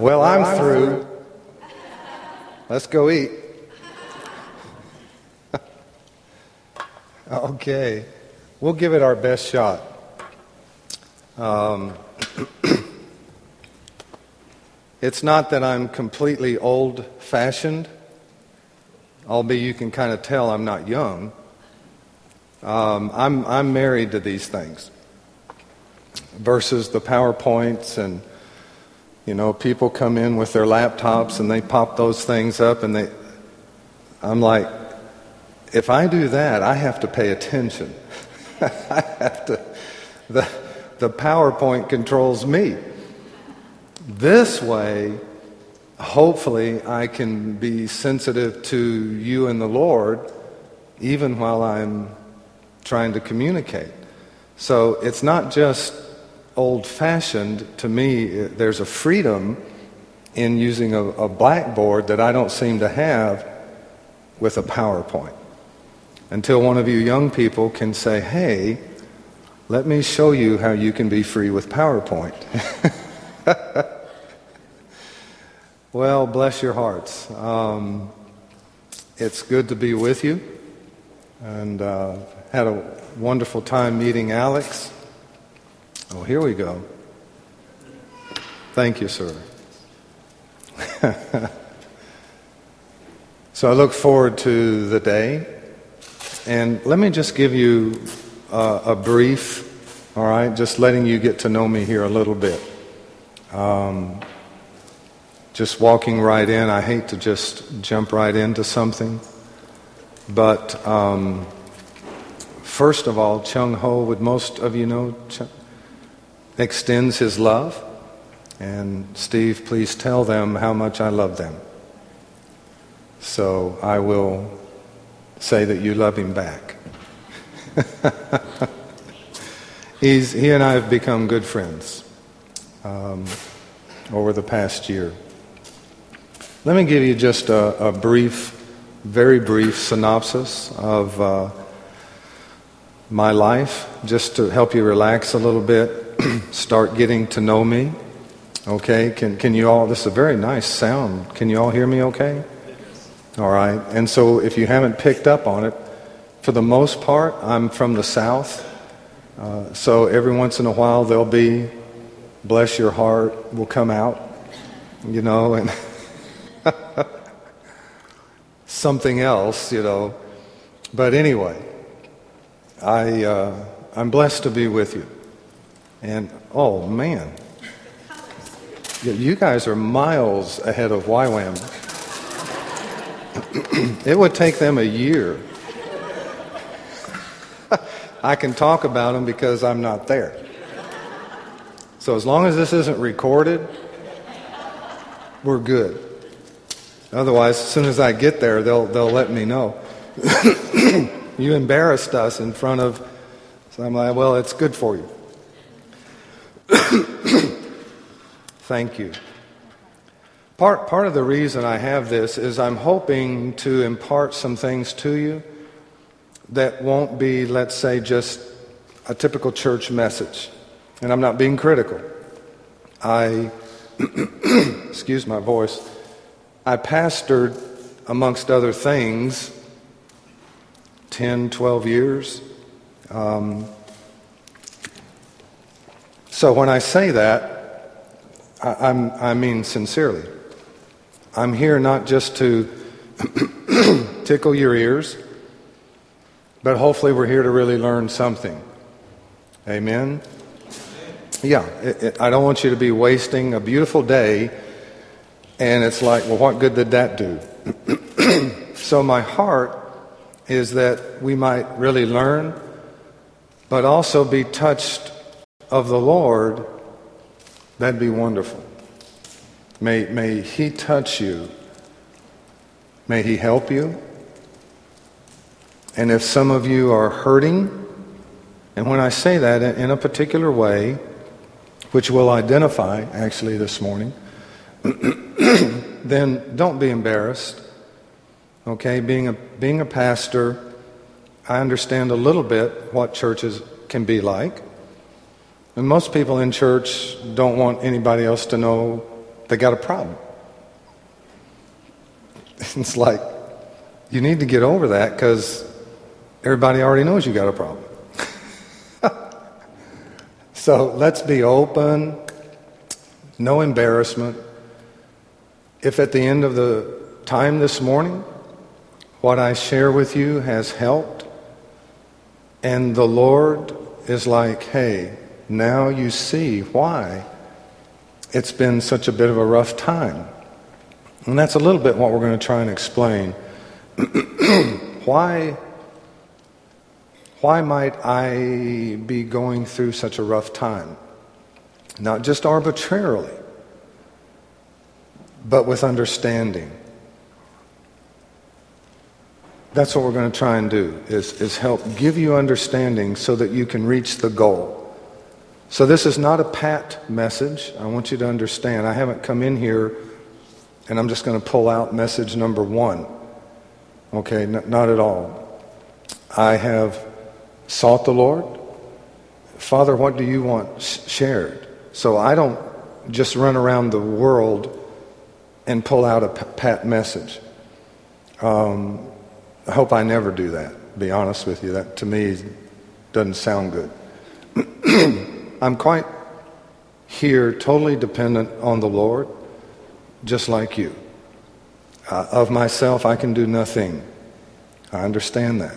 Well, I'm through. Let's go eat. Okay. We'll give it our best shot. It's not that I'm completely old-fashioned, albeit you can kind of tell I'm not young. I'm married to these things versus the PowerPoints and, you know, people come in with their laptops and they pop those things up and they, I'm like, if I do that, I have to pay attention. I have to, the PowerPoint controls me. This way, hopefully, I can be sensitive to you and the Lord even while I'm trying to communicate. So it's not just old-fashioned. To me, there's a freedom in using a blackboard that I don't seem to have with a PowerPoint. Until one of you young people can say, hey, let me show you how you can be free with PowerPoint. Well, bless your hearts. It's good to be with you. And had a wonderful time meeting Alex. Oh, here we go. Thank you, sir. So I look forward to the day. And let me just give you a brief, all right, just letting you get to know me here a little bit. Just walking right in, I hate to just jump right into something. But first of all, Chung Ho, would most of you know, extends his love. And Steve, please tell them how much I love them. So I will say that you love him back. He and I have become good friends over the past year. Let me give you just a brief, very brief synopsis of my life, just to help you relax a little bit, start getting to know me. Okay, can you all, this is a very nice sound. Can you all hear me okay? All right, and so if you haven't picked up on it, for the most part, I'm from the South. So every once in a while, there'll be, bless your heart, will come out, you know, and something else, you know. But anyway, I'm blessed to be with you. And, oh, man, you guys are miles ahead of YWAM. It would take them a year. I can talk about them because I'm not there. So as long as this isn't recorded, we're good. Otherwise, as soon as I get there, they'll let me know. You embarrassed us in front of, so I'm like, well, it's good for you. Thank you. Part of the reason I have this is I'm hoping to impart some things to you that won't be, let's say, just a typical church message. And I'm not being critical. I, excuse my voice, I pastored, amongst other things, 10, 12 years. So when I say that, I mean sincerely. I'm here not just to tickle your ears, but hopefully we're here to really learn something. Amen? Yeah, I don't want you to be wasting a beautiful day, and it's like, well, what good did that do? So my heart is that we might really learn, but also be touched of the Lord. That'd be wonderful. May He touch you. May He help you. And if some of you are hurting, and when I say that in a particular way, which we'll identify actually this morning, then don't be embarrassed. Okay, being a pastor, I understand a little bit what churches can be like. And most people in church don't want anybody else to know they got a problem. It's like, you need to get over that because everybody already knows you got a problem. So let's be open, no embarrassment. If at the end of the time this morning, what I share with you has helped, and the Lord is like, hey, now you see why it's been such a bit of a rough time. And that's a little bit what we're going to try and explain. Why might I be going through such a rough time? Not just arbitrarily, but with understanding. That's what we're going to try and do, is help give you understanding so that you can reach the goal. So this is not a pat message. I want you to understand. I haven't come in here and I'm just going to pull out message number one. Okay, not at all. I have sought the Lord. Father, what do you want shared? So I don't just run around the world and pull out a pat message. I hope I never do that, to be honest with you. That, to me, doesn't sound good. I'm quite here totally dependent on the Lord, just like you. Of myself, I can do nothing. I understand that.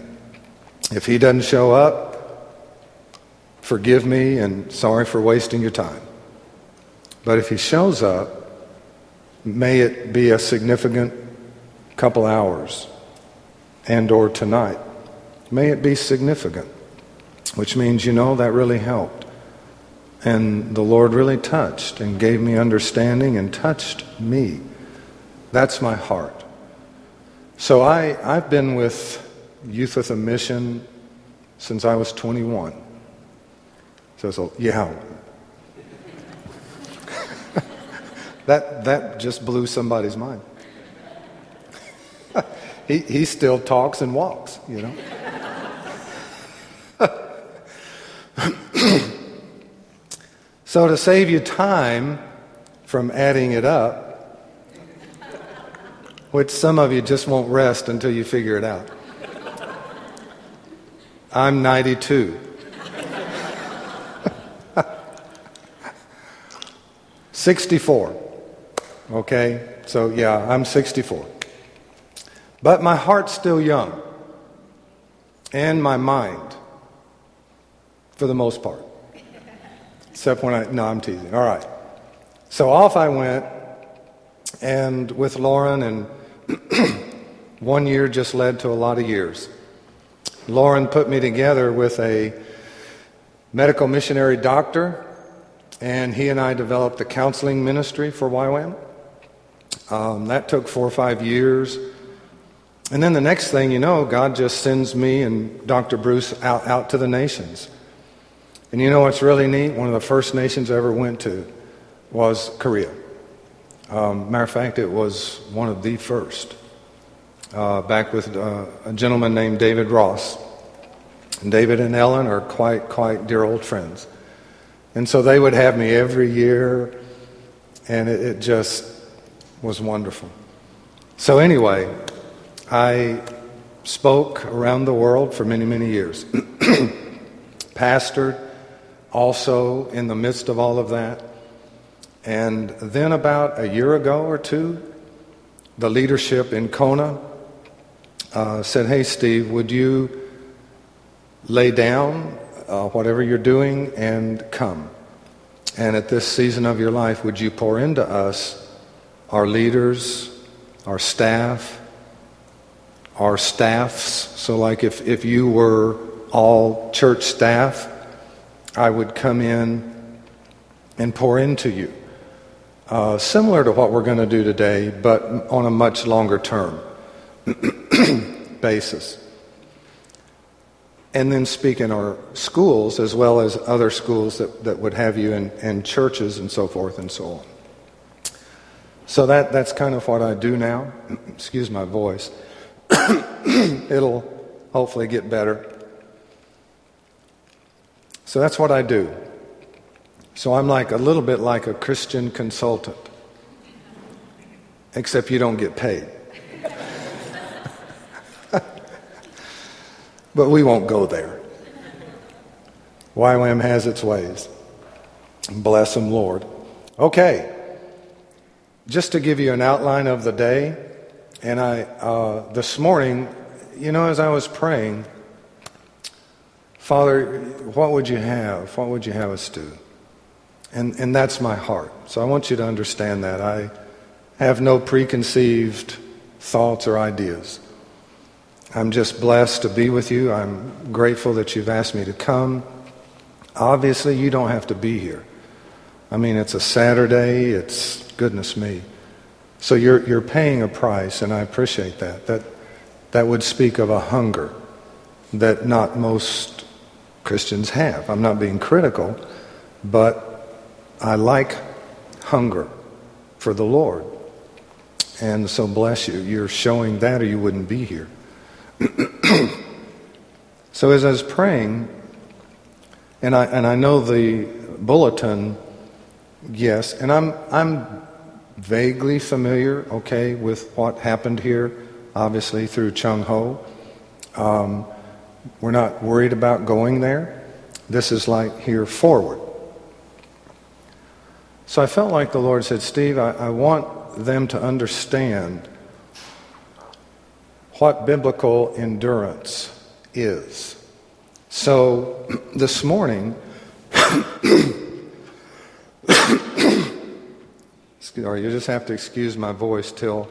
If he doesn't show up, forgive me and sorry for wasting your time. But if he shows up, may it be a significant couple hours and or tonight. May it be significant, which means, you know, that really helped. And the Lord really touched and gave me understanding and touched me. That's my heart. So I've been with Youth with a Mission since I was 21. So it's yeah. that just blew somebody's mind. he still talks and walks, you know. So to save you time from adding it up, which some of you just won't rest until you figure it out, I'm 92. Okay? So yeah, I'm 64. But my heart's still young. And my mind. For the most part. Except when I'm teasing. All right. So off I went. And with Lauren, and 1 year just led to a lot of years. Lauren put me together with a medical missionary doctor, and he and I developed a counseling ministry for YWAM. That took 4 or 5 years. And then the next thing you know, God just sends me and Dr. Bruce out to the nations. And you know what's really neat? One of the first nations I ever went to was Korea. Matter of fact, it was one of the first. Back with a gentleman named David Ross. And David and Ellen are quite dear old friends. And so they would have me every year, and it just was wonderful. So anyway, I spoke around the world for many, many years. Pastored also in the midst of all of that. And then about a year ago or two, the leadership in Kona said, hey, Steve, would you lay down whatever you're doing and come? And at this season of your life, would you pour into us, our leaders, our staff, our staffs? So like if you were all church staff, I would come in and pour into you. Similar to what we're going to do today, but on a much longer term basis. And then speak in our schools as well as other schools that would have you in churches and so forth and so on. So that's kind of what I do now. Excuse my voice. It'll hopefully get better. So that's what I do. So I'm like a little bit like a Christian consultant. except you don't get paid. But we won't go there. YWAM has its ways. Bless them, Lord. Okay. Just to give you an outline of the day, and I this morning, you know, as I was praying, Father, what would you have? What would you have us do? And that's my heart. So I want you to understand that. I have no preconceived thoughts or ideas. I'm just blessed to be with you. I'm grateful that you've asked me to come. Obviously, you don't have to be here. I mean, it's a Saturday. It's, goodness me. So you're paying a price, and I appreciate that. That would speak of a hunger that not most Christians have. I'm not being critical, but I like hunger for the Lord. And so bless you. You're showing that, or you wouldn't be here. So as I was praying, and I know the bulletin, yes, and I'm vaguely familiar, okay, with what happened here, obviously through Chung Ho. We're not worried about going there. This is like here forward. So I felt like the Lord said, Steve, I want them to understand what biblical endurance is. So this morning, or you just have to excuse my voice till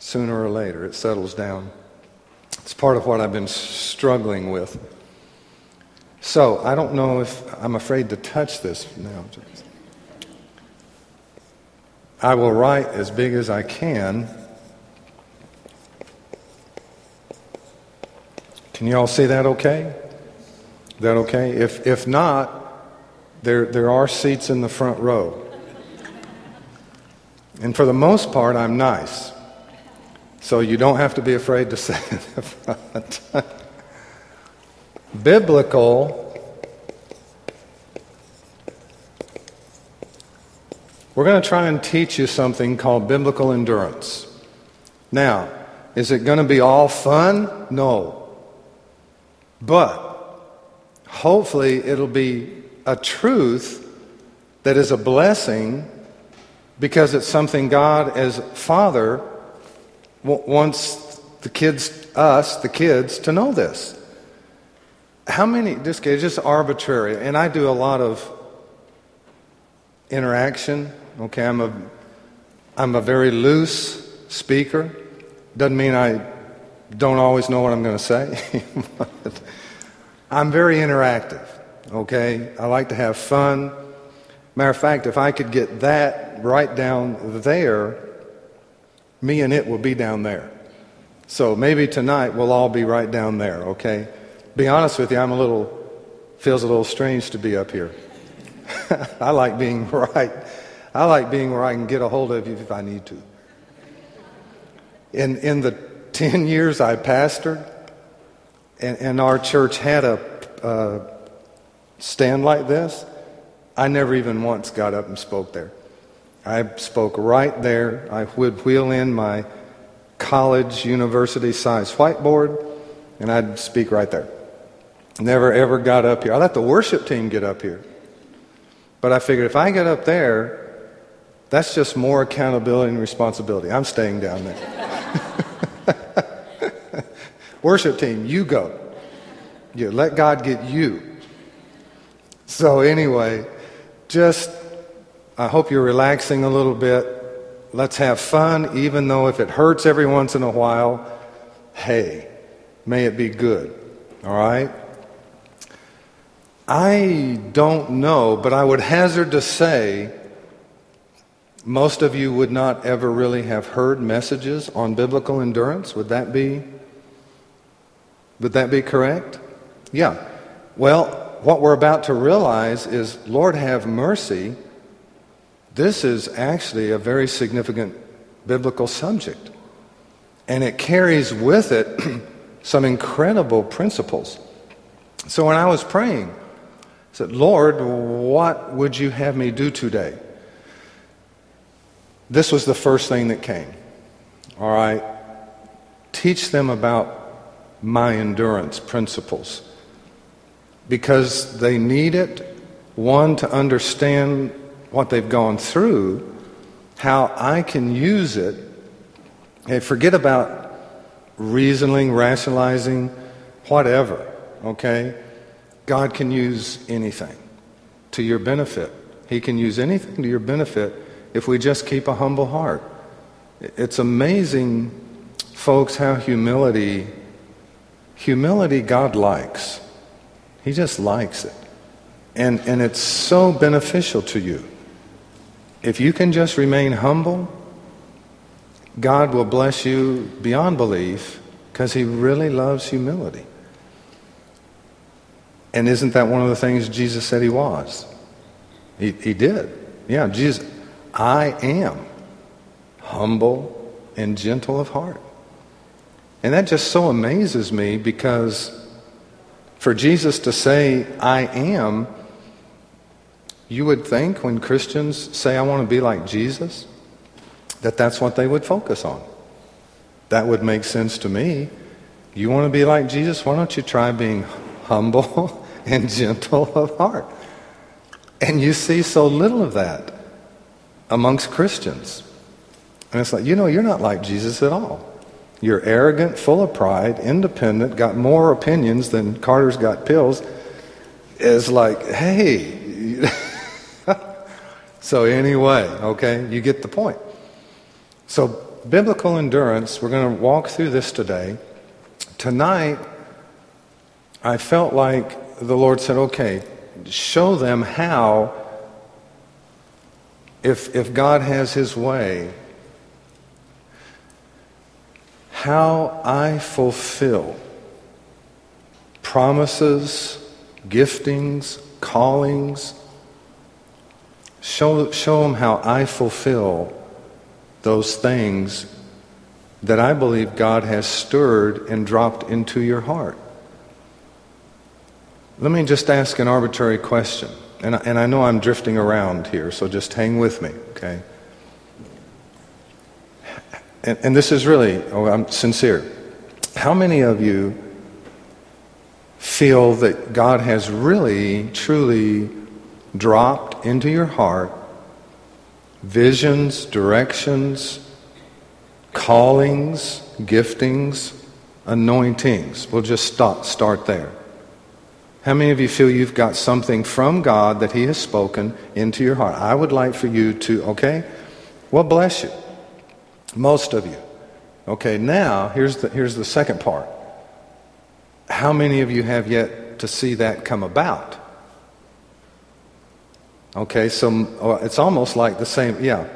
sooner or later it settles down. It's part of what I've been struggling with. So I don't know if I'm afraid to touch this now. I will write as big as I can. Can you all see that okay? Is that okay? If not, there are seats in the front row. And for the most part, I'm nice. So you don't have to be afraid to say it in front. Biblical. We're going to try and teach you something called biblical endurance. Now, is it going to be all fun? No. But hopefully it'll be a truth that is a blessing because it's something God as Father wants the kids to know this. How many, this is just arbitrary, and I do a lot of interaction. Okay, I'm a very loose speaker. Doesn't mean I don't always know what I'm going to say. But I'm very interactive, okay? I like to have fun. Matter of fact, if I could get that right down there, me and it will be down there. So maybe tonight we'll all be right down there, okay? Be honest with you, feels a little strange to be up here. I like being right. I like being where I can get a hold of you if I need to. In the 10 years I pastored, and our church had a stand like this, I never even once got up and spoke there. I spoke right there. I would wheel in my college, university-sized whiteboard, and I'd speak right there. Never, ever got up here. I let the worship team get up here. But I figured if I get up there, that's just more accountability and responsibility. I'm staying down there. Worship team, you go. You let God get you. So anyway, I hope you're relaxing a little bit. Let's have fun, even though if it hurts every once in a while, hey, may it be good. All right? I don't know, but I would hazard to say most of you would not ever really have heard messages on biblical endurance. Would that be correct? Yeah. Well, what we're about to realize is, Lord have mercy, this is actually a very significant biblical subject. And it carries with it some incredible principles. So when I was praying, I said, Lord, what would you have me do today? This was the first thing that came. All right? Teach them about my endurance principles, because they need it, one, to understand what they've gone through, how I can use it, and forget about reasoning, rationalizing, whatever, okay? God can use anything to your benefit. He can use anything to your benefit if we just keep a humble heart. It's amazing, folks, how humility God likes. He just likes it. And it's so beneficial to you. If you can just remain humble, God will bless you beyond belief, because He really loves humility. And isn't that one of the things Jesus said He was? He did. Yeah, Jesus, I am humble and gentle of heart. And that just so amazes me, because for Jesus to say, I am, you would think when Christians say, I want to be like Jesus, that that's what they would focus on. That would make sense to me. You want to be like Jesus? Why don't you try being humble and gentle of heart? And you see so little of that amongst Christians. And it's like, you know, you're not like Jesus at all. You're arrogant, full of pride, independent, got more opinions than Carter's got pills. It's like, hey. So anyway, okay, you get the point. So biblical endurance, we're going to walk through this today. Tonight, I felt like the Lord said, okay, show them how, if God has His way, how I fulfill promises, giftings, callings. Show them how I fulfill those things that I believe God has stirred and dropped into your heart. Let me just ask an arbitrary question. And I know I'm drifting around here, so just hang with me, okay? And this is really, I'm sincere. How many of you feel that God has really, truly dropped into your heart visions, directions, callings, giftings, anointings? We'll just start there. How many of you feel you've got something from God that He has spoken into your heart? I would like for you to, okay? Well, bless you. Most of you. Okay, now, here's the second part. How many of you have yet to see that come about? Okay, so it's almost like the same, yeah.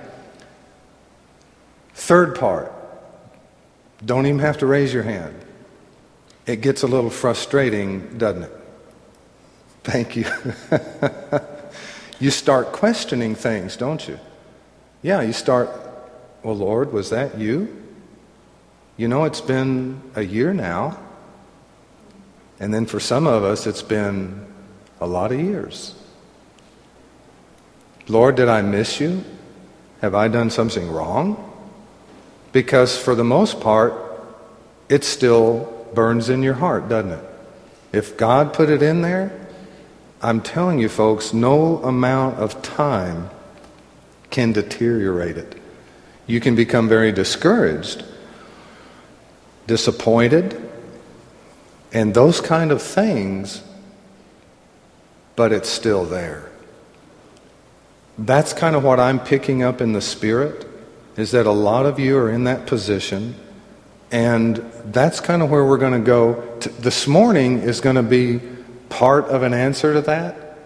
Third part. Don't even have to raise your hand. It gets a little frustrating, doesn't it? Thank you. You start questioning things, don't you? Yeah, you start, well, Lord, was that you? You know, it's been a year now. And then for some of us, it's been a lot of years. Lord, did I miss you? Have I done something wrong? Because for the most part, it still burns in your heart, doesn't it? If God put it in there, I'm telling you, folks, no amount of time can deteriorate it. You can become very discouraged, disappointed, and those kind of things, but it's still there. That's kind of what I'm picking up in the Spirit, is that a lot of you are in that position, and that's kind of where we're going to go. This morning is going to be part of an answer to that.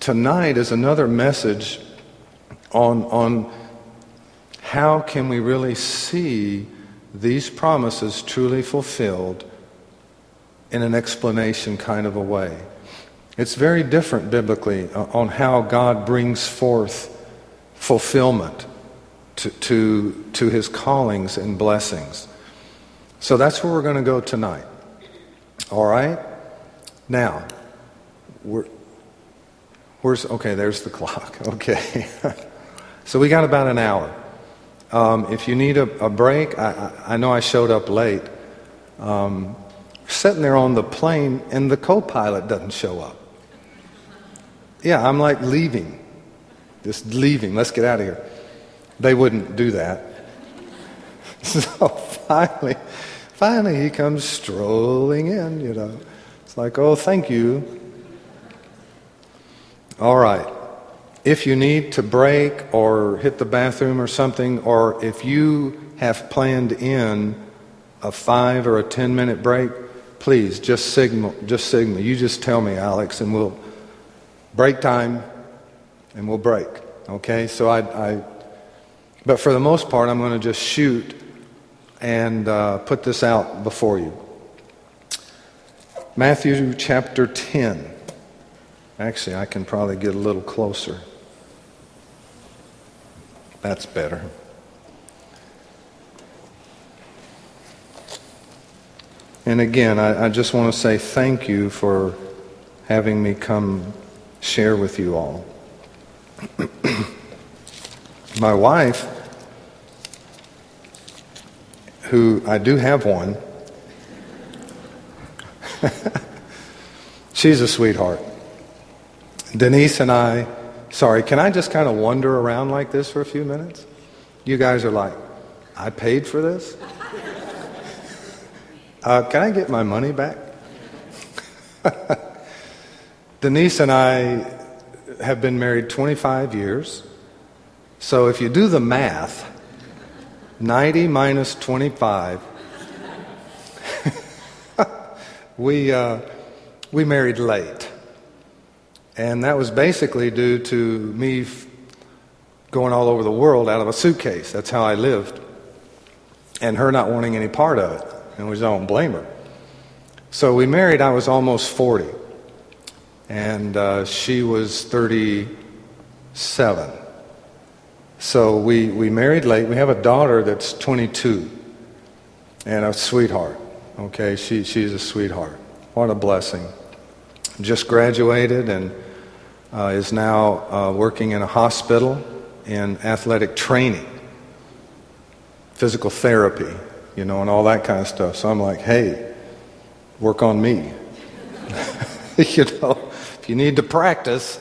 Tonight is another message on how can we really see these promises truly fulfilled in an explanation kind of a way. It's very different biblically on how God brings forth fulfillment to His callings and blessings. So that's where we're going to go tonight. All right? Now, there's the clock. Okay. So we got about an hour. If you need a break, I know I showed up late. Sitting there on the plane and the co-pilot doesn't show up. Yeah, I'm like leaving. Just leaving. Let's get out of here. They wouldn't do that. So finally he comes strolling in, you know. It's like, oh, thank you. All right. If you need to break or hit the bathroom or something, or if you have planned in a 5 or a 10-minute break, please just signal. You just tell me, Alex, and we'll break time and we'll break. Okay? So but for the most part, I'm going to just shoot and put this out before you. Matthew chapter 10. Actually, I can probably get a little closer. That's better. And again, I just want to say thank you for having me come share with you all. My wife, who I do have one, she's a sweetheart. Denise and I, sorry, can I just kind of wander around like this for a few minutes? You guys are like, I paid for this? Can I get my money back? Denise and I have been married 25 years. So if you do the math, 90 minus 25, we married late. And that was basically due to me going all over the world out of a suitcase. That's how I lived. And her not wanting any part of it. And we don't blame her. So we married, I was almost 40. And she was 37. So we married late. We have a daughter that's 22. And a sweetheart. Okay, she's a sweetheart. What a blessing. Just graduated and is now working in a hospital in athletic training, physical therapy, you know, and all that kind of stuff. So I'm like, hey, work on me. You know, if you need to practice,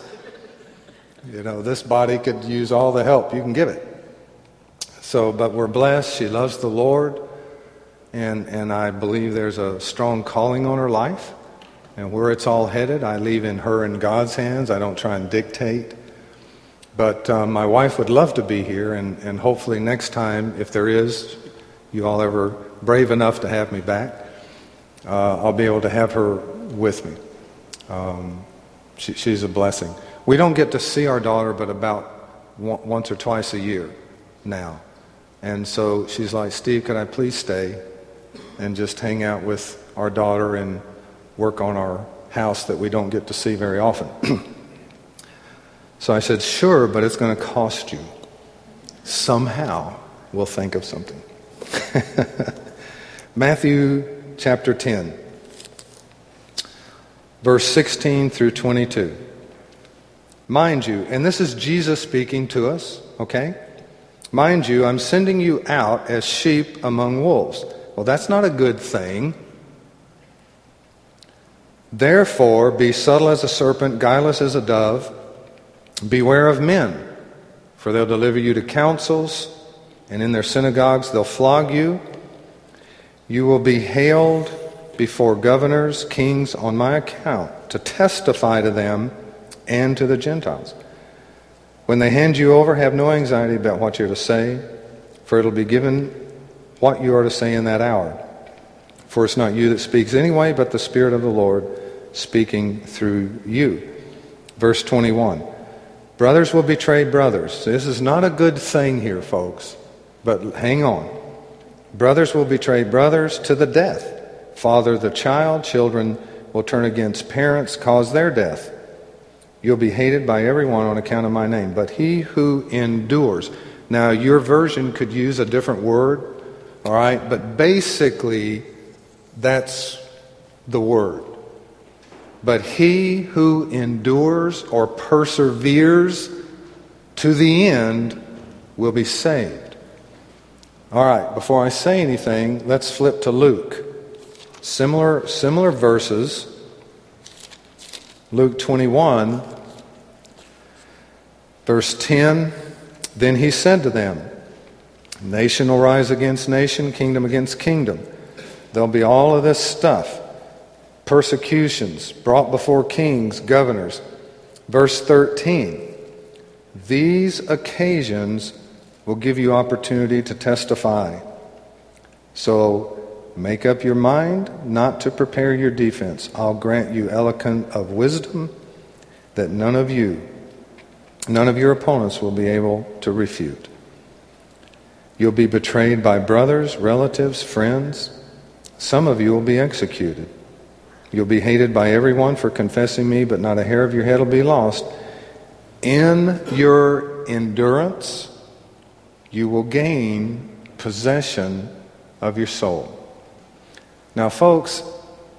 you know, this body could use all the help you can give it. So, but we're blessed. She loves the Lord. And I believe there's a strong calling on her life. And where it's all headed, I leave in her and God's hands. I don't try and dictate. But my wife would love to be here, and hopefully next time, if there is, you all ever brave enough to have me back, I'll be able to have her with me. She's a blessing. We don't get to see our daughter but about once or twice a year now. And so she's like, Steve, could I please stay and just hang out with our daughter and work on our house that we don't get to see very often. So I said, sure, but it's going to cost you. Somehow we'll think of something. Matthew chapter 10, verse 16 through 22. Mind you, and this is Jesus speaking to us, okay? Mind you, I'm sending you out as sheep among wolves. Well, that's not a good thing. Therefore, be subtle as a serpent, guileless as a dove. Beware of men, for they'll deliver you to councils, and in their synagogues they'll flog you. You will be haled before governors, kings, on my account, to testify to them and to the Gentiles. When they hand you over, have no anxiety about what you're to say, for it'll be given what you are to say in that hour. For it's not you that speaks anyway, but the Spirit of the Lord speaking through you. Verse 21. Brothers will betray brothers. This is not a good thing here, folks, but hang on. Brothers will betray brothers to the death. Father the child, children will turn against parents, cause their death. You'll be hated by everyone on account of my name, but he who endures. Now, your version could use a different word, all right? But basically, that's the word. But he who endures or perseveres to the end will be saved. All right, before I say anything, let's flip to Luke. Similar verses. Luke 21, verse 10. Then he said to them, nation will rise against nation, kingdom against kingdom. There'll be all of this stuff. Persecutions brought before kings, governors. Verse 13. These occasions will give you opportunity to testify. So make up your mind not to prepare your defense. I'll grant you eloquent of wisdom that none of your opponents will be able to refute. You'll be betrayed by brothers, relatives, friends. Some of you will be executed. You'll be hated by everyone for confessing me, but not a hair of your head will be lost. In your endurance, you will gain possession of your soul. Now, folks,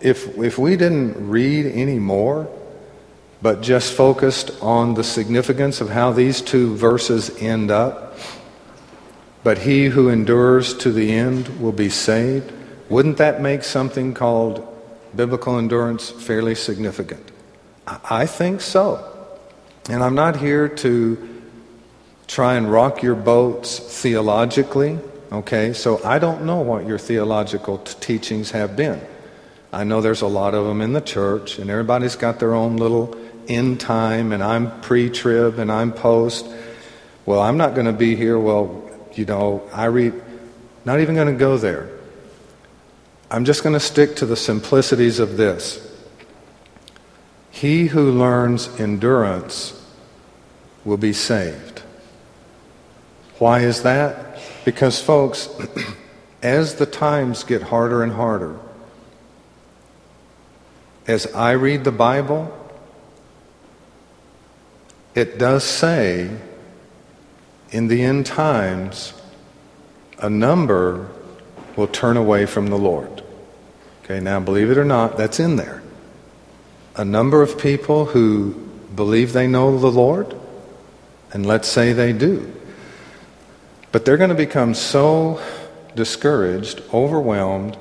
if we didn't read any more, but just focused on the significance of how these two verses end up, but he who endures to the end will be saved, wouldn't that make something called biblical endurance fairly significant? I think so. And I'm not here to try and rock your boats theologically, okay? So I don't know what your theological teachings have been. I know there's a lot of them in the church, and everybody's got their own little end time, and I'm pre-trib, and I'm post. Well, I'm not going to be here, not even going to go there. I'm just going to stick to the simplicities of this. He who learns endurance will be saved. Why is that? Because, folks, as the times get harder and harder, as I read the Bible, it does say in the end times, a number will turn away from the Lord. Okay, now believe it or not, that's in there. A number of people who believe they know the Lord, and let's say they do, but they're going to become so discouraged, overwhelmed,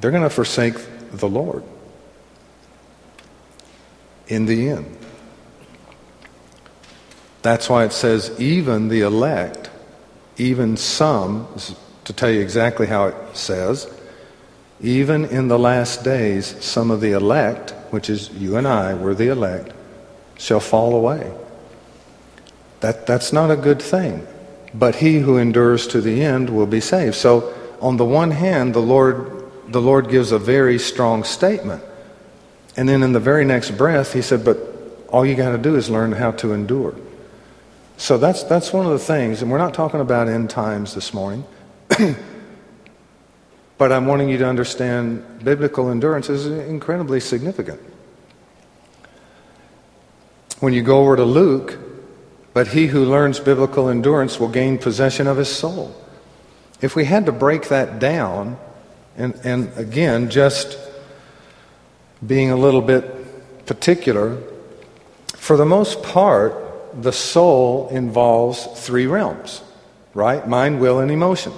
they're going to forsake the Lord in the end. That's why it says even the elect, even some, to tell you exactly how it says, even in the last days, some of the elect, which is you and I, we're the elect, shall fall away. That's not a good thing. But he who endures to the end will be saved. So on the one hand, the Lord gives a very strong statement. And then in the very next breath, he said, but all you got to do is learn how to endure. So that's one of the things, and we're not talking about end times this morning. But I'm wanting you to understand biblical endurance is incredibly significant. When you go over to Luke, but he who learns biblical endurance will gain possession of his soul. If we had to break that down, and again, just being a little bit particular, for the most part, the soul involves three realms, right? Mind, will, and emotion.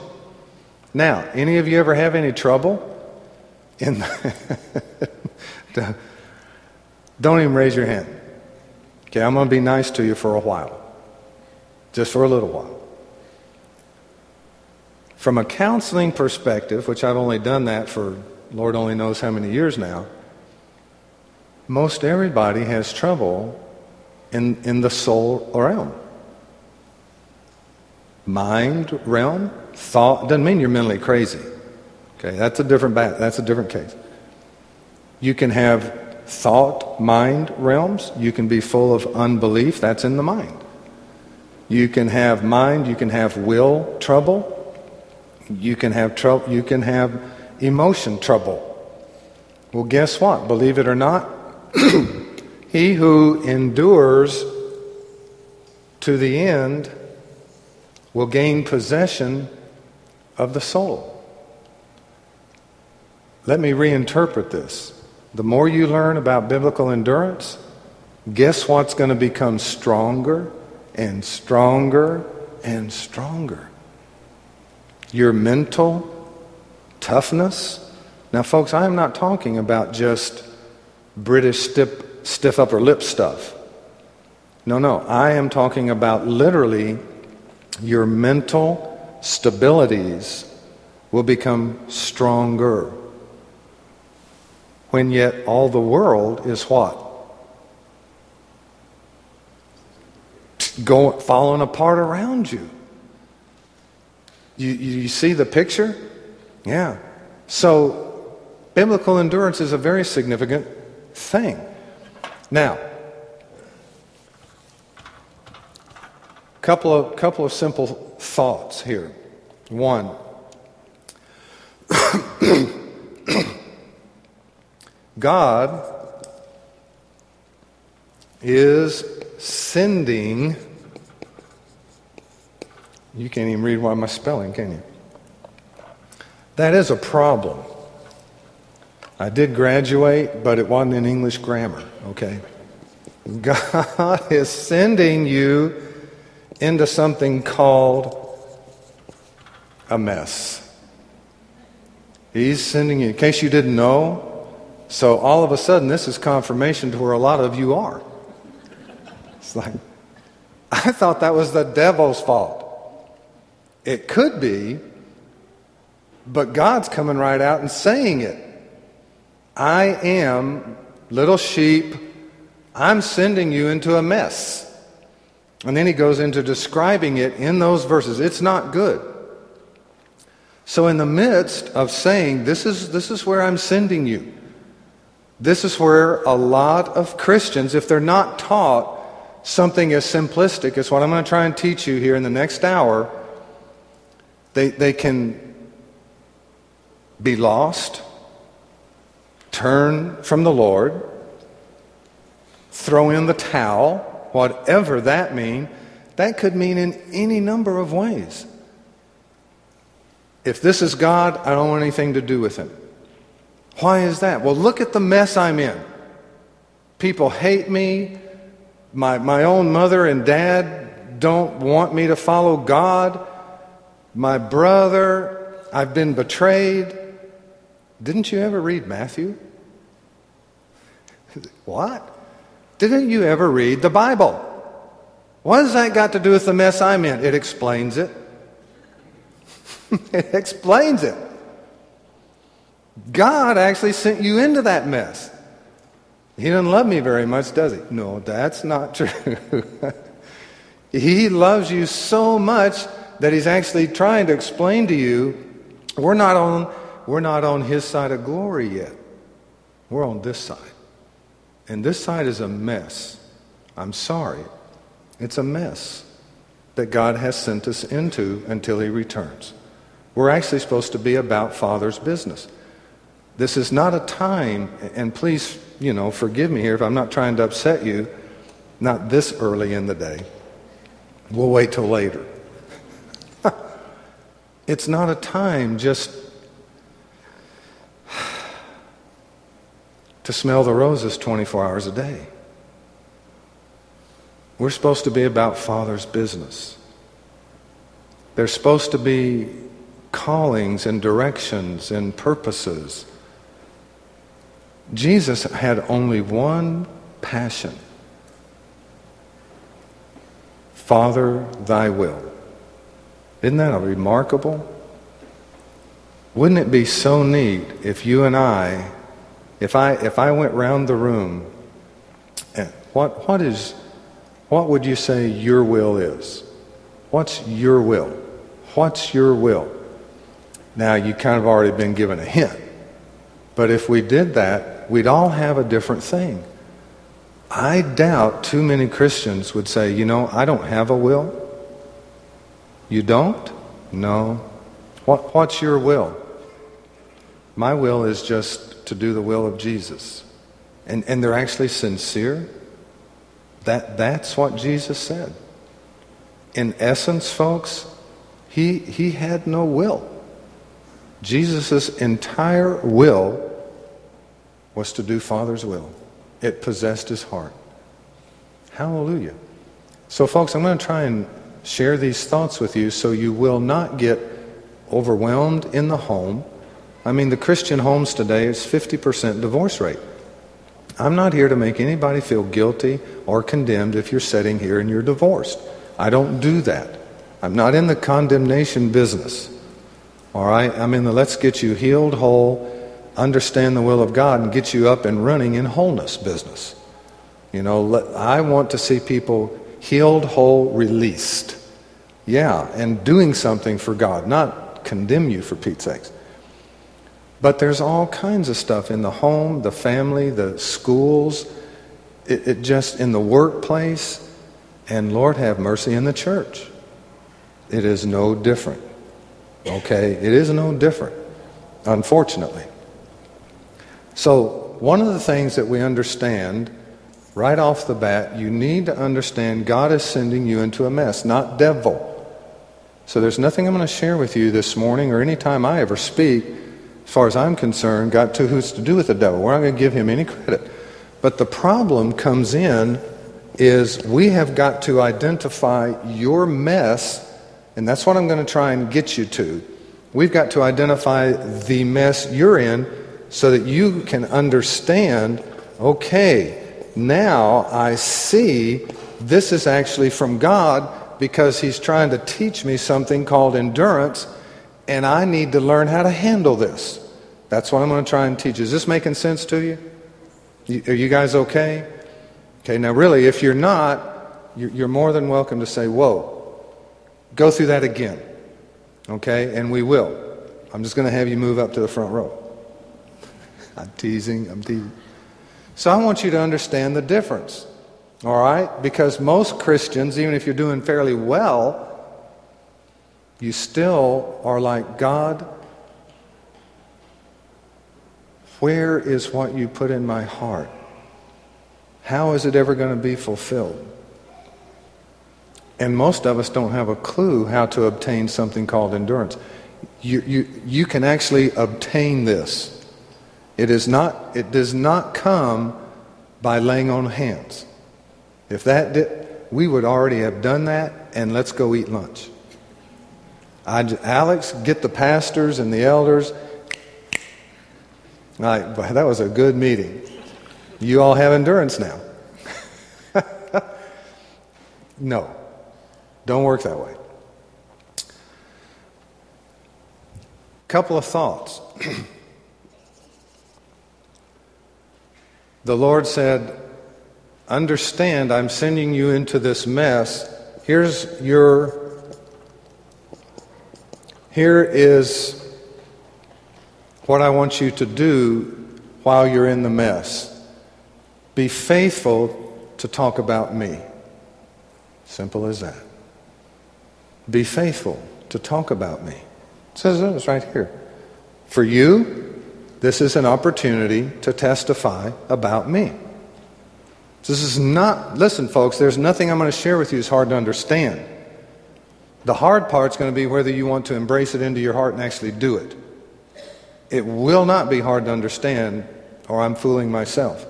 Now, any of you ever have any trouble? Don't even raise your hand. Okay, I'm going to be nice to you for a while. Just for a little while. From a counseling perspective, which I've only done that for Lord only knows how many years now, most everybody has trouble in the soul realm. Mind realm. Thought doesn't mean you're mentally crazy. Okay, that's a different case. You can have thought, mind realms. You can be full of unbelief. That's in the mind. You can have mind. You can have will trouble. You can have trouble. You can have emotion trouble. Well, guess what? Believe it or not, he who endures to the end will gain possession of the soul. Let me reinterpret this. The more you learn about biblical endurance, guess what's going to become stronger and stronger and stronger? your mental toughness. Now, folks, I am not talking about just British stiff upper lip stuff. No. I am talking about literally your mental stabilities will become stronger. When yet all the world is what? Falling apart around you. You see the picture? Yeah. So, biblical endurance is a very significant thing. Now, couple of simple thoughts here. One, God is sending. You can't even read my spelling, can you? That is a problem. I did graduate, but it wasn't in English grammar, okay? God is sending you into something called a mess. He's sending you, in case you didn't know. So all of a sudden, this is confirmation to where a lot of you are. It's like, I thought that was the devil's fault. It could be, but God's coming right out and saying it. I am, little sheep, I'm sending you into a mess. And then he goes into describing it in those verses. It's not good. So in the midst of saying, this is where I'm sending you, this is where a lot of Christians, if they're not taught something as simplistic as what I'm going to try and teach you here in the next hour, they can be lost, turn from the Lord, throw in the towel, whatever that means. That could mean in any number of ways. If this is God, I don't want anything to do with him. Why is that? Well, look at the mess I'm in. People hate me. My own mother and dad don't want me to follow God. My brother, I've been betrayed. Didn't you ever read Matthew? What? Didn't you ever read the Bible? What has that got to do with the mess I'm in? It explains it. It explains it. God actually sent you into that mess. He doesn't love me very much, does he? No, that's not true. He loves you so much that he's actually trying to explain to you, we're not on his side of glory yet. We're on this side. And this side is a mess. I'm sorry. It's a mess that God has sent us into until he returns. We're actually supposed to be about Father's business. This is not a time, and please, forgive me here if I'm not trying to upset you, not this early in the day. We'll wait till later. It's not a time just to smell the roses 24 hours a day. We're supposed to be about Father's business. There's supposed to be callings and directions and purposes. Jesus had only one passion. Father, thy will. Isn't that remarkable? Wouldn't it be so neat if you and I, if I went round the room, and what would you say your will is? What's your will? What's your will? Now, you kind of already been given a hint. But if we did that, we'd all have a different thing. I doubt too many Christians would say, I don't have a will. You don't? No. What's your will? My will is just to do the will of Jesus. And they're actually sincere. That's what Jesus said. In essence, folks, he had no will. Jesus' entire will was to do Father's will. It possessed his heart. Hallelujah. So, folks, I'm going to try and share these thoughts with you so you will not get overwhelmed in the home. I mean, the Christian homes today is 50% divorce rate. I'm not here to make anybody feel guilty or condemned if you're sitting here and you're divorced. I don't do that. I'm not in the condemnation business. All right? I'm in the let's get you healed, whole, understand the will of God, and get you up and running in wholeness business. You know, I want to see people healed, whole, released. Yeah, and doing something for God, not condemn you for Pete's sakes. But there's all kinds of stuff in the home, the family, the schools, it just in the workplace, and Lord have mercy in the church. It is no different. Okay? It is no different, unfortunately. So one of the things that we understand right off the bat, you need to understand God is sending you into a mess, not devil. So there's nothing I'm going to share with you this morning or any time I ever speak. As far as I'm concerned, got to who's to do with the devil. We're not going to give him any credit. But the problem comes in is we have got to identify your mess, and that's what I'm going to try and get you to. We've got to identify the mess you're in so that you can understand, okay, now I see this is actually from God because he's trying to teach me something called endurance. And I need to learn how to handle this. That's what I'm going to try and teach. Is this making sense to you? Are you guys okay? Okay, now really, if you're not, you're more than welcome to say, whoa, go through that again. Okay, and we will. I'm just going to have you move up to the front row. I'm teasing. So I want you to understand the difference, all right? Because most Christians, even if you're doing fairly well, you still are like, God, where is what you put in my heart? How is it ever going to be fulfilled? And most of us don't have a clue how to obtain something called endurance. You can actually obtain this. It does not come by laying on hands. If that did, we would already have done that, and let's go eat lunch. Alex, get the pastors and the elders. That was a good meeting. You all have endurance now. No, don't work that way. Couple of thoughts. The Lord said, understand, I'm sending you into this mess. Here is what I want you to do while you're in the mess. Be faithful to talk about me. Simple as that. Be faithful to talk about me. It says it's right here. For you, this is an opportunity to testify about me. This is not, listen folks, there's nothing I'm going to share with you that's hard to understand. The hard part's going to be whether you want to embrace it into your heart and actually do it. It will not be hard to understand, or I'm fooling myself.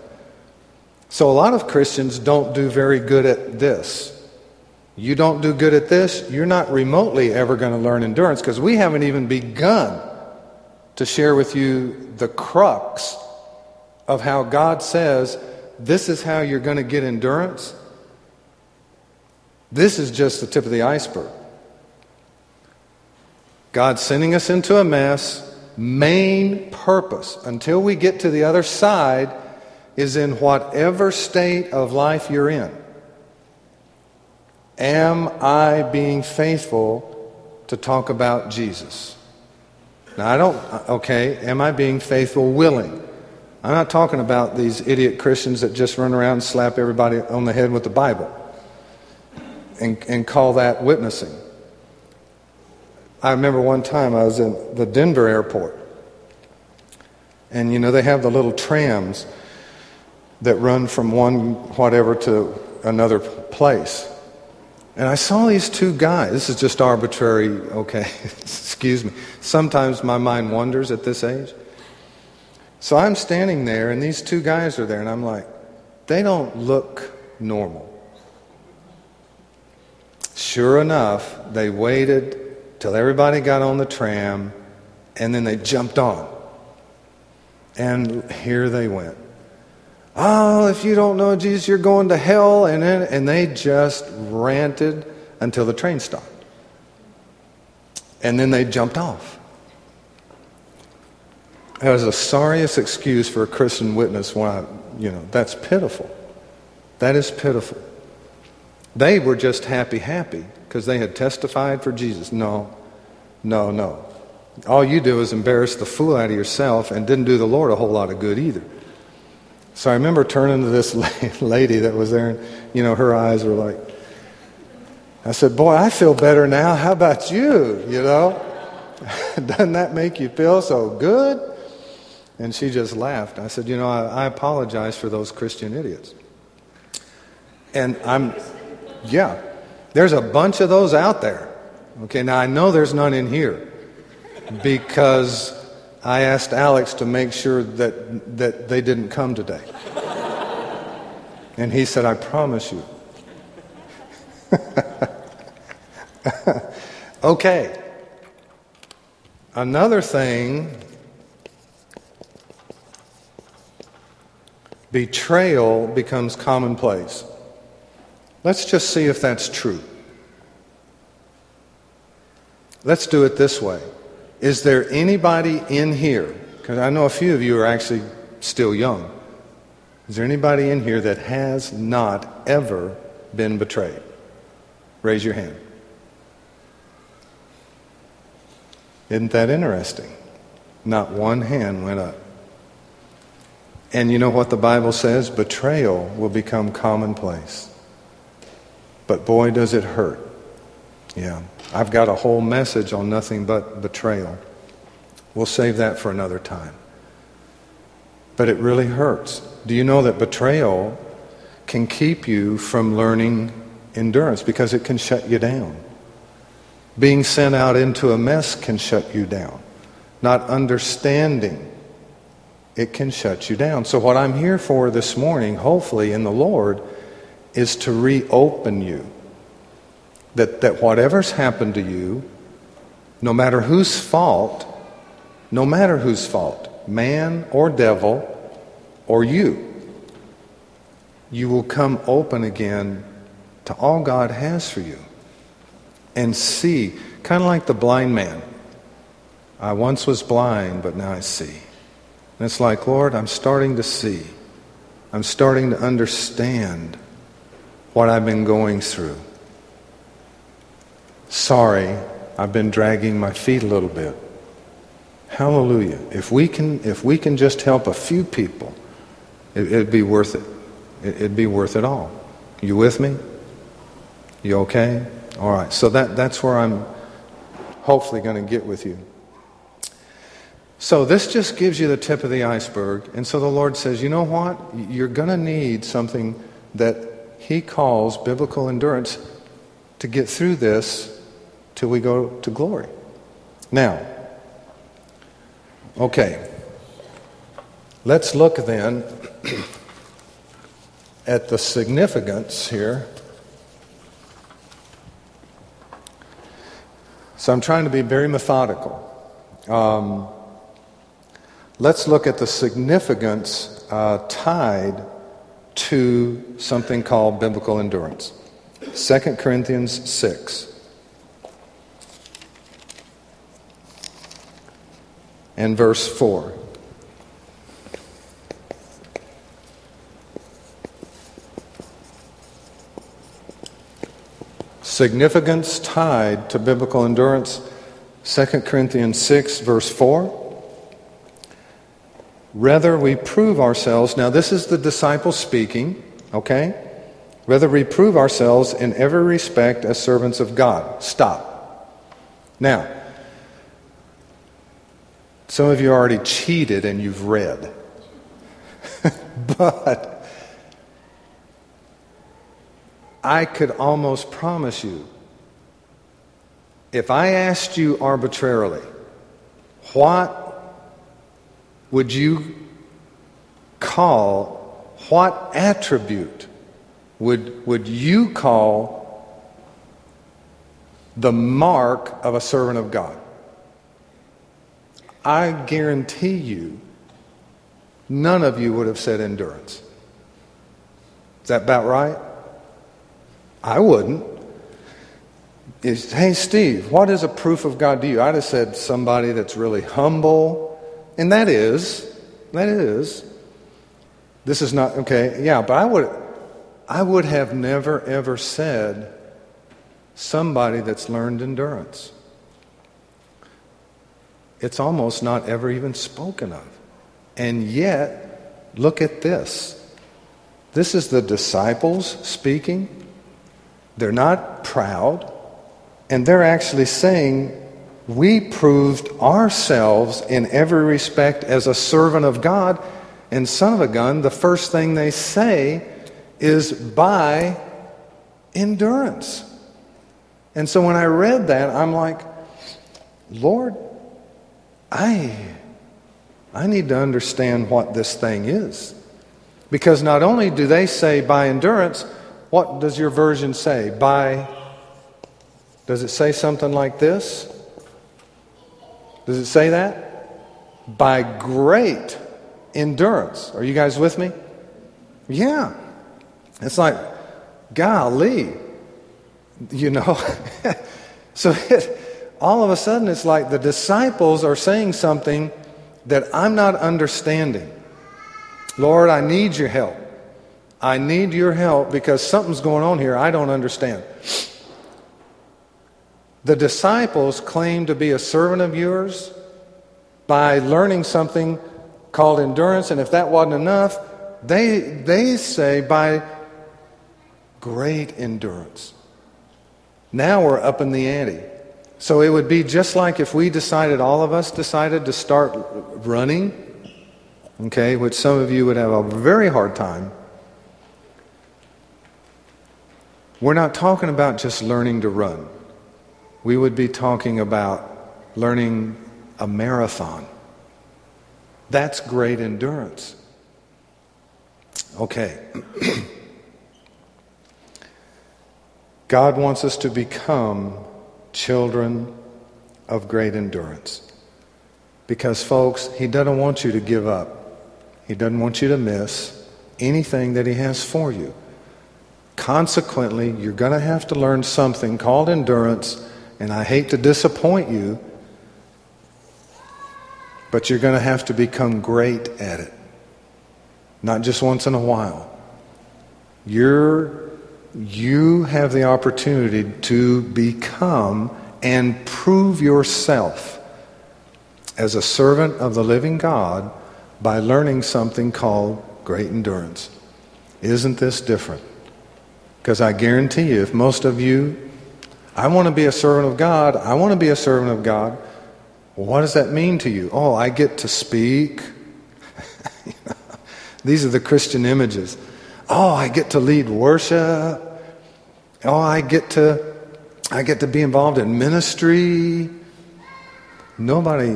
So a lot of Christians don't do very good at this. You don't do good at this, you're not remotely ever going to learn endurance, because we haven't even begun to share with you the crux of how God says, this is how you're going to get endurance. This is just the tip of the iceberg. God's sending us into a mess. Main purpose, until we get to the other side, is in whatever state of life you're in. Am I being faithful to talk about Jesus? Now, am I being faithful, willing? I'm not talking about these idiot Christians that just run around and slap everybody on the head with the Bible and call that witnessing. I remember one time I was in the Denver airport, and they have the little trams that run from one whatever to another place. And I saw these two guys. This is just arbitrary, okay, excuse me. Sometimes my mind wanders at this age. So I'm standing there, and these two guys are there, and I'm like, they don't look normal. Sure enough, they waited till everybody got on the tram, and then they jumped on. And here they went. Oh, if you don't know Jesus, you're going to hell. And they just ranted until the train stopped. And then they jumped off. That was the sorriest excuse for a Christian witness. Why, that's pitiful. That is pitiful. They were just happy because they had testified for Jesus. No. All you do is embarrass the fool out of yourself and didn't do the Lord a whole lot of good either. So I remember turning to this lady that was there, and her eyes were like, I said, boy, I feel better now. How about you, Doesn't that make you feel so good? And she just laughed. I said, I apologize for those Christian idiots. And there's a bunch of those out there. Okay, now I know there's none in here, because I asked Alex to make sure that they didn't come today. And he said, I promise you. Okay. Another thing, betrayal becomes commonplace. Let's just see if that's true. Let's do it this way. Is there anybody in here, because I know a few of you are actually still young, is there anybody in here that has not ever been betrayed? Raise your hand. Isn't that interesting? Not one hand went up. And you know what the Bible says? Betrayal will become commonplace. But boy, does it hurt. Yeah. I've got a whole message on nothing but betrayal. We'll save that for another time. But it really hurts. Do you know that betrayal can keep you from learning endurance because it can shut you down? Being sent out into a mess can shut you down. Not understanding, it can shut you down. So what I'm here for this morning, hopefully in the Lord, is to reopen you. That whatever's happened to you, no matter whose fault, man or devil or you will come open again to all God has for you and see, kind of like the blind man. I once was blind, but now I see. And it's like, Lord, I'm starting to see. I'm starting to understand what I've been going through. Sorry, I've been dragging my feet a little bit. Hallelujah. If we can just help a few people, it'd be worth it. It'd be worth it all. You with me? You okay? All right. So that's where I'm hopefully going to get with you. So this just gives you the tip of the iceberg. And so the Lord says, you know what? You're going to need something that He calls biblical endurance to get through this till we go to glory. Now, okay, let's look then at the significance here. So I'm trying to be very methodical. Let's look at the significance tied to something called biblical endurance. 2 Corinthians 6 and verse 4. Significance tied to biblical endurance. 2 Corinthians 6 verse 4. Rather we prove ourselves. Now this is the disciple speaking, okay? Rather, we prove ourselves in every respect as servants of God. Stop. Now, some of you already cheated and you've read. But I could almost promise you, if I asked you arbitrarily, what would you call, what attribute would you call the mark of a servant of God. I guarantee you, none of you would have said endurance. Is that about right? I wouldn't. It's, hey, Steve, what is a proof of God to you? I'd have said somebody that's really humble. And that is. This is not, okay, yeah, but I would have never, ever said somebody that's learned endurance. It's almost not ever even spoken of. And yet, look at this. This is the disciples speaking. They're not proud. And they're actually saying, we proved ourselves in every respect as a servant of God and son of a gun. The first thing they say is by endurance. And so when I read that, I'm like, Lord, I need to understand what this thing is. Because not only do they say by endurance, what does your version say? Does it say something like this? Does it say that? By great endurance. Are you guys with me? Yeah. It's like, golly. You know? So all of a sudden it's like the disciples are saying something that I'm not understanding. Lord, I need your help. I need your help because something's going on here I don't understand. The disciples claim to be a servant of yours by learning something called endurance, and if that wasn't enough, they say by great endurance. Now we're up in the ante. So it would be just like if we decided, all of us decided to start running, okay, which some of you would have a very hard time. We're not talking about just learning to run. We would be talking about learning a marathon. That's great endurance. Okay. God wants us to become children of great endurance. Because, folks, He doesn't want you to give up. He doesn't want you to miss anything that He has for you. Consequently, you're going to have to learn something called endurance, and I hate to disappoint you, but you're going to have to become great at it. Not just once in a while. You have the opportunity to become and prove yourself as a servant of the living God by learning something called great endurance. Isn't this different? Because I guarantee you, if most of you, I want to be a servant of God, I want to be a servant of God, well, what does that mean to you? Oh, I get to speak. These are the Christian images. Oh, I get to lead worship. Oh, I get to be involved in ministry. Nobody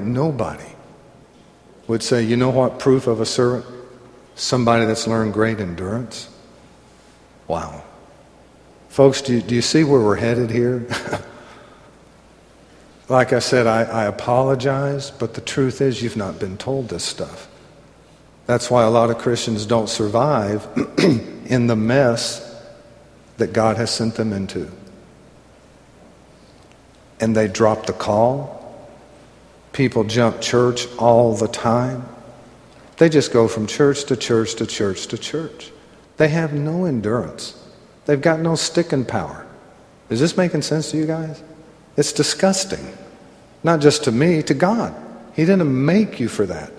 would say, you know what proof of a servant? Somebody that's learned great endurance. Wow. Folks, do you see where we're headed here? Like I said, I apologize, but the truth is you've not been told this stuff. That's why a lot of Christians don't survive in the mess that God has sent them into. And they drop the call. People jump church all the time. They just go from church to church to church to church. They have no endurance. They've got no sticking power. Is this making sense to you guys? It's disgusting. Not just to me, to God. He didn't make you for that.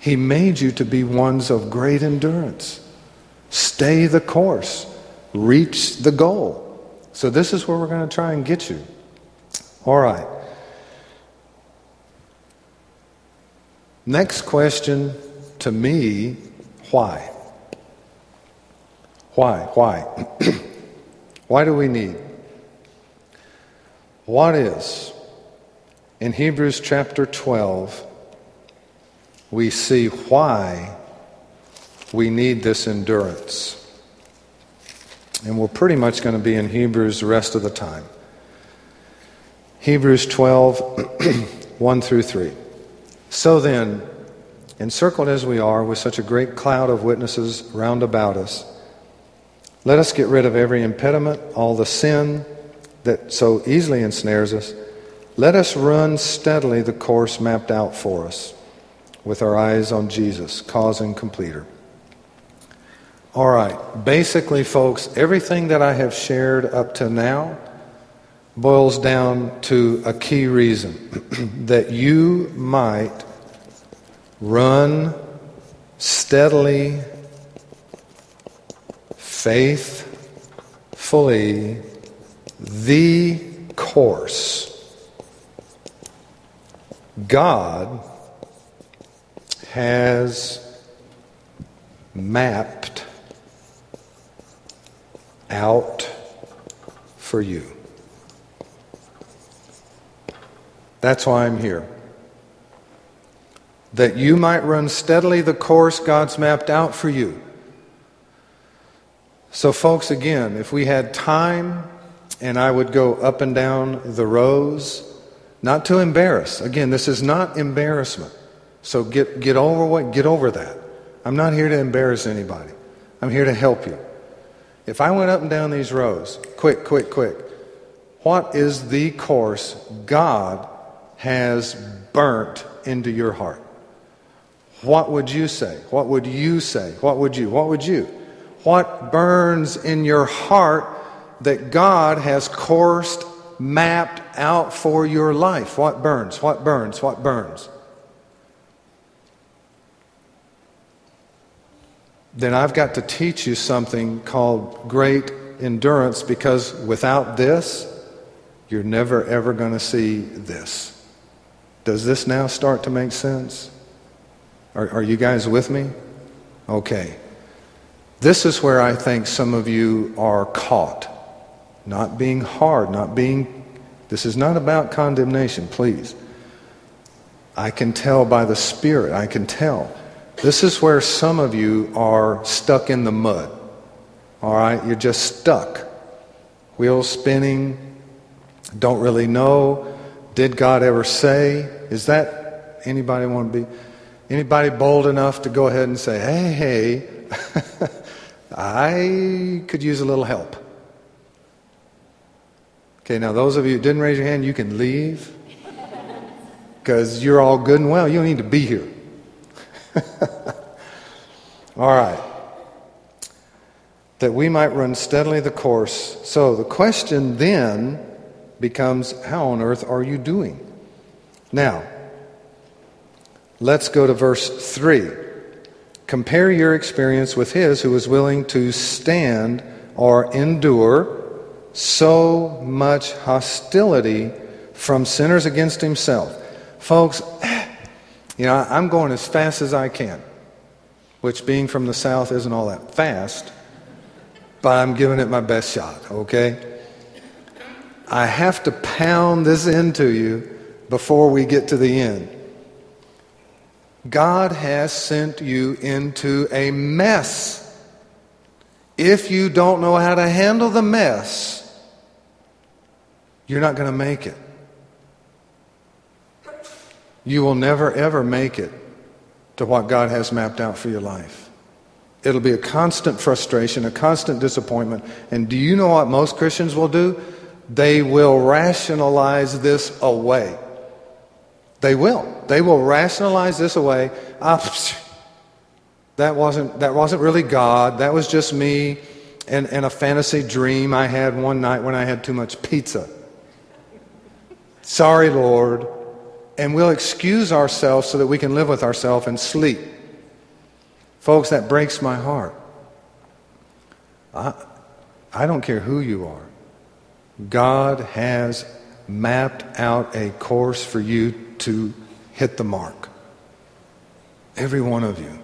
He made you to be ones of great endurance. Stay the course. Reach the goal. So this is where we're going to try and get you. All right. Next question to me, why? Why? Why do we need? What is? In Hebrews chapter 12, we see why we need this endurance. And we're pretty much going to be in Hebrews the rest of the time. Hebrews 12, 1 through 3. So then, encircled as we are with such a great cloud of witnesses round about us, let us get rid of every impediment, all the sin that so easily ensnares us. Let us run steadily the course mapped out for us, with our eyes on Jesus, cause and completer. All right, basically, folks, everything that I have shared up to now boils down to a key reason that you might run steadily, faithfully, the course God has mapped out for you. That's why I'm here. That you might run steadily the course God's mapped out for you. So folks, again, if we had time, and I would go up and down the rows, not to embarrass. Again, this is not embarrassment. So get over that. I'm not here to embarrass anybody. I'm here to help you. If I went up and down these rows, quick, what is the course God has burnt into your heart? What would you say? What would you say? What would you? What would you? What burns in your heart that God has coursed, mapped out for your life? What burns? What burns? What burns? Then I've got to teach you something called great endurance, because without this, you're never ever going to see this. Does this now start to make sense? Are you guys with me? Okay. This is where I think some of you are caught. Not being hard, this is not about condemnation, please. I can tell by the Spirit, I can tell. This is where some of you are stuck in the mud. All right? You're just stuck. Wheels spinning. Don't really know. Did God ever say? Is that anybody want to be? Anybody bold enough to go ahead and say, hey, I could use a little help. Okay, now those of you who didn't raise your hand, you can leave. Because you're all good and well. You don't need to be here. All right. That we might run steadily the course. So the question then becomes, how on earth are you doing? Now, let's go to verse 3. Compare your experience with his who was willing to stand or endure so much hostility from sinners against himself. Folks, I'm going as fast as I can, which being from the South isn't all that fast, but I'm giving it my best shot, okay? I have to pound this into you before we get to the end. God has sent you into a mess. If you don't know how to handle the mess, you're not going to make it. You will never, ever make it to what God has mapped out for your life. It'll be a constant frustration, a constant disappointment. And do you know what most Christians will do? They will rationalize this away. They will. They will rationalize this away. That wasn't really God. That was just me and a fantasy dream I had one night when I had too much pizza. Sorry, Lord. And we'll excuse ourselves so that we can live with ourselves and sleep. Folks, that breaks my heart. I don't care who you are. God has mapped out a course for you to hit the mark. Every one of you.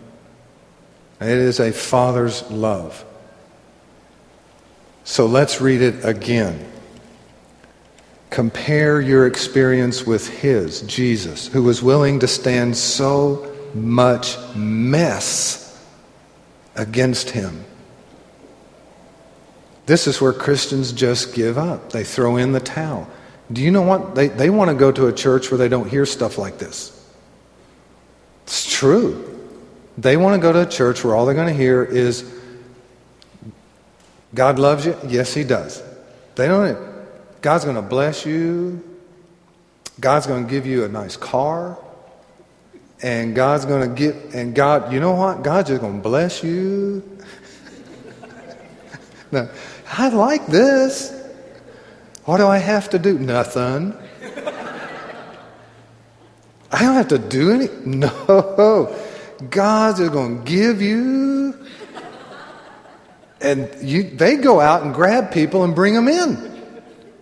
It is a Father's love. So let's read it again. Compare your experience with his, Jesus, who was willing to stand so much mess against him. This is where Christians just give up. They throw in the towel. Do you know what? They want to go to a church where they don't hear stuff like this. It's true. They want to go to a church where all they're going to hear is, God loves you. Yes, he does. They don't. God's going to bless you. God's going to give you a nice car. And God's going to get, and God, you know what? God's just going to bless you. No, I like this. What do I have to do? Nothing. I don't have to do anything. No. God's just going to give you. And they go out and grab people and bring them in.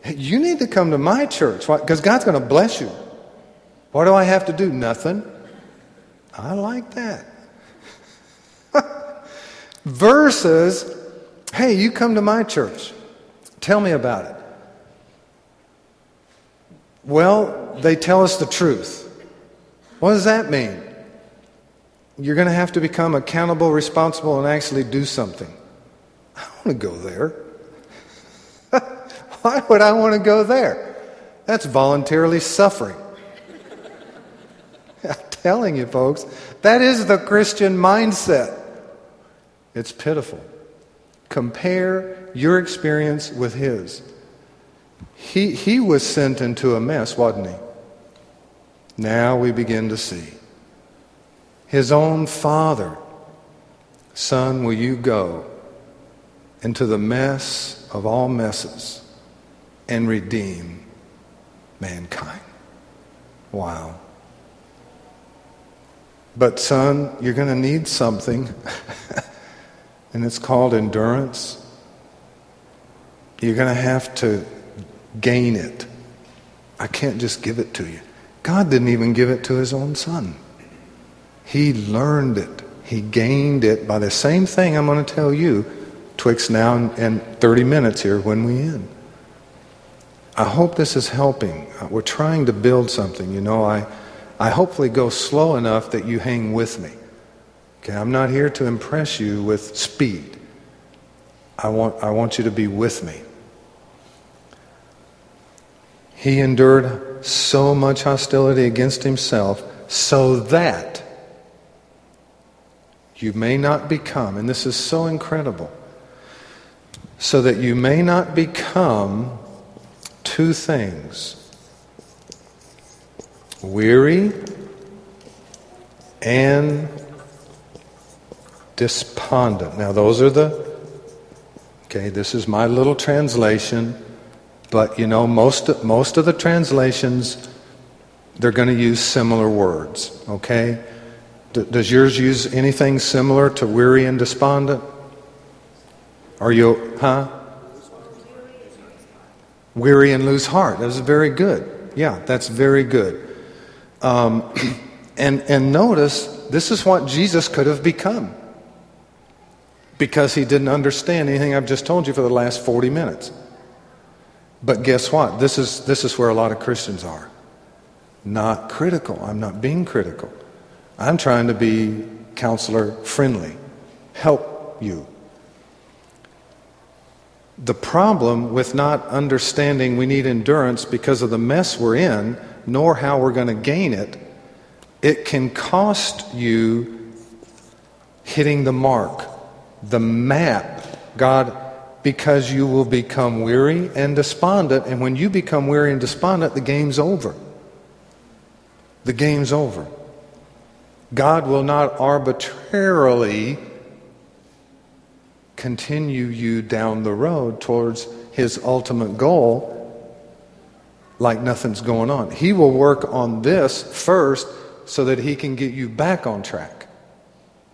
You need to come to my church because God's going to bless you. What do I have to do? Nothing. I like that. Versus, hey, you come to my church. Tell me about it. Well, they tell us the truth. What does that mean? You're going to have to become accountable, responsible, and actually do something. I don't want to go there. Why would I want to go there? That's voluntarily suffering. I'm telling you, folks, that is the Christian mindset. It's pitiful. Compare your experience with his. He was sent into a mess, wasn't he? Now we begin to see. His own father, son, will you go into the mess of all messes and redeem mankind? Wow. But son, you're going to need something, and it's called endurance. You're going to have to gain it. I can't just give it to you. God didn't even give it to his own son. He learned it. He gained it by the same thing I'm going to tell you twixt now and 30 minutes here when we end. I hope this is helping. We're trying to build something. You know, I hopefully go slow enough that you hang with me. Okay, I'm not here to impress you with speed. I want you to be with me. He endured so much hostility against himself so that you may not become, and this is so incredible, so that you may not become two things: weary and despondent. Now those are this is my little translation, but you know, most of the translations, they're going to use similar words, okay? Does yours use anything similar to weary and despondent? Are you, Weary and lose heart. That's very good. Yeah, that's very good. And notice, this is what Jesus could have become because he didn't understand anything I've just told you for the last 40 minutes. But guess what? This is where a lot of Christians are. Not critical. I'm not being critical. I'm trying to be counselor friendly. Help you. The problem with not understanding we need endurance because of the mess we're in, nor how we're going to gain it, it can cost you hitting the mark, the map, God, because you will become weary and despondent. And when you become weary and despondent, the game's over. The game's over. God will not arbitrarily continue you down the road towards his ultimate goal like nothing's going on. He will work on this first so that he can get you back on track.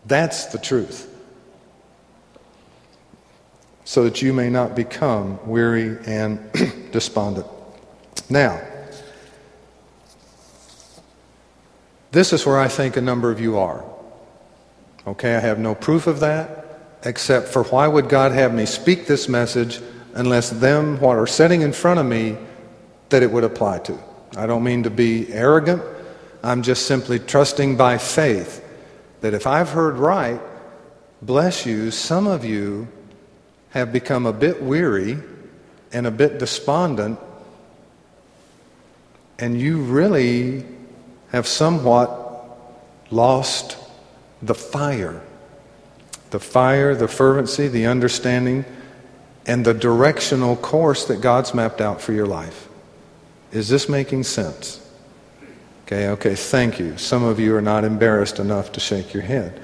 That's the truth. So that you may not become weary and despondent. Now, this is where I think a number of you are. Okay, I have no proof of that. Except for, why would God have me speak this message unless them what are sitting in front of me that it would apply to? I don't mean to be arrogant. I'm just simply trusting by faith that if I've heard right, bless you, some of you have become a bit weary and a bit despondent, and you really have somewhat lost the fire, the fervency, the understanding, and the directional course that God's mapped out for your life. Is this making sense? Okay, thank you. Some of you are not embarrassed enough to shake your head.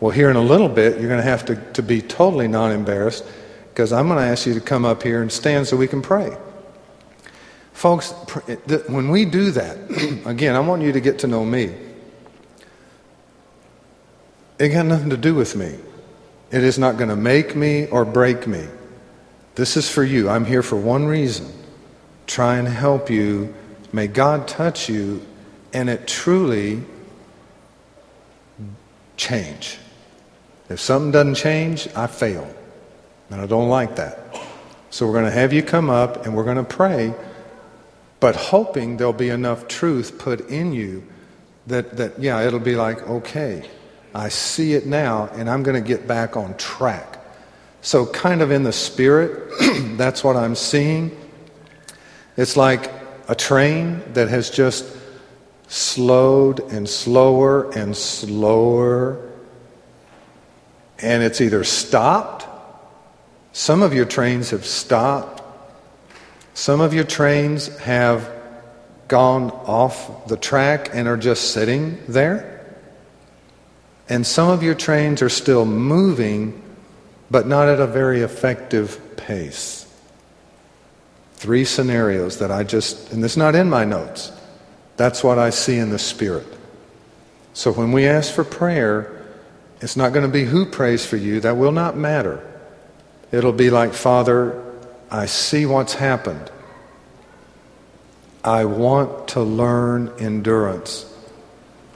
Well, here in a little bit, you're going to have to be totally not embarrassed, because I'm going to ask you to come up here and stand so we can pray. Folks, when we do that, again, I want you to get to know me. It got nothing to do with me. It is not going to make me or break me. This is for you. I'm here for one reason. Try and help you. May God touch you, and it truly change. If something doesn't change, I fail. And I don't like that. So we're going to have you come up, and we're going to pray, but hoping there'll be enough truth put in you that yeah, it'll be like, okay, I see it now, and I'm going to get back on track. So kind of in the spirit, that's what I'm seeing. It's like a train that has just slowed and slower and slower, and it's either stopped. Some of your trains have stopped. Some of your trains have gone off the track and are just sitting there. And some of your trains are still moving, but not at a very effective pace. Three scenarios that and it's not in my notes. That's what I see in the Spirit. So when we ask for prayer, it's not going to be who prays for you. That will not matter. It'll be like, Father, I see what's happened. I want to learn endurance.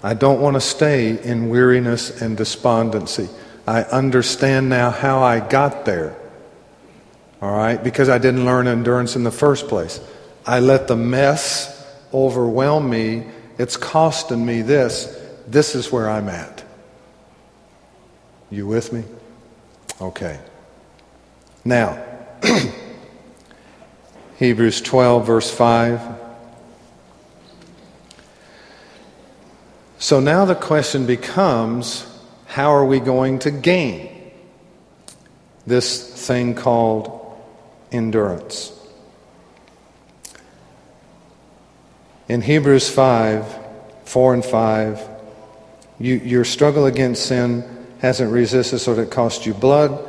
I don't want to stay in weariness and despondency. I understand now how I got there. All right? Because I didn't learn endurance in the first place. I let the mess overwhelm me. It's costing me this. This is where I'm at. You with me? Okay. Now, Hebrews 12, verse 5. So now the question becomes, how are we going to gain this thing called endurance? In Hebrews 5, 4 and 5, your struggle against sin hasn't resisted so that it cost you blood.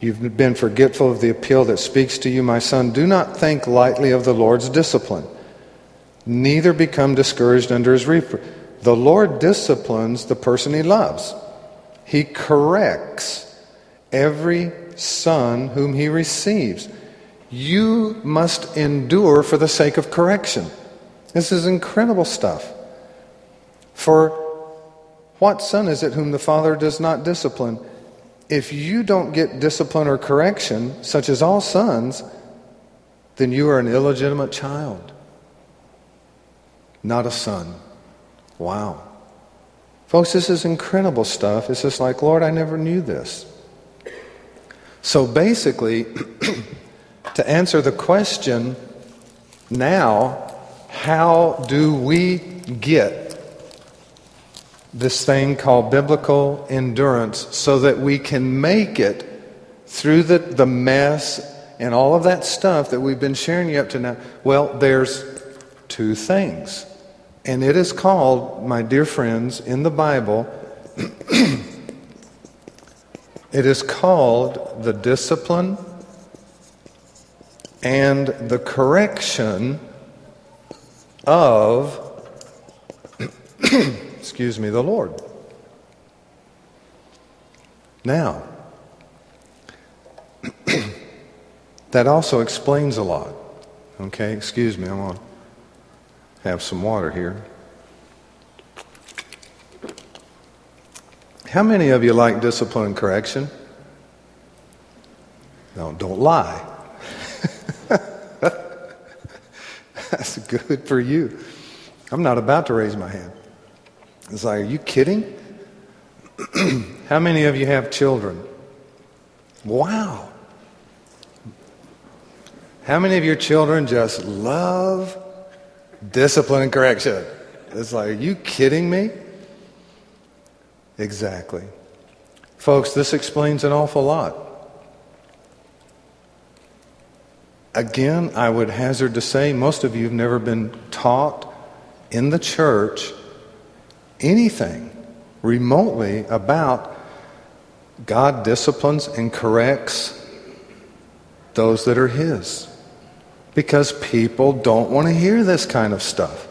You've been forgetful of the appeal that speaks to you, my son. Do not think lightly of the Lord's discipline. Neither become discouraged under his reproof. The Lord disciplines the person he loves. He corrects every son whom he receives. You must endure for the sake of correction. This is incredible stuff. For what son is it whom the Father does not discipline? If you don't get discipline or correction, such as all sons, then you are an illegitimate child, not a son. Wow. Folks, this is incredible stuff. It's just like, Lord, I never knew this. So basically, to answer the question now, how do we get this thing called biblical endurance so that we can make it through the mess and all of that stuff that we've been sharing you up to now? Well, there's two things. And it is called, my dear friends, in the Bible, it is called the discipline and the correction of, excuse me, the Lord. Now, that also explains a lot. Okay, excuse me, I'm on. Have some water here. How many of you like discipline and correction? No, don't lie. That's good for you. I'm not about to raise my hand. It's like, are you kidding? How many of you have children? Wow. How many of your children just love discipline and correction? It's like, are you kidding me? Exactly. Folks, this explains an awful lot. Again, I would hazard to say most of you have never been taught in the church anything remotely about God disciplines and corrects those that are His. Because people don't want to hear this kind of stuff.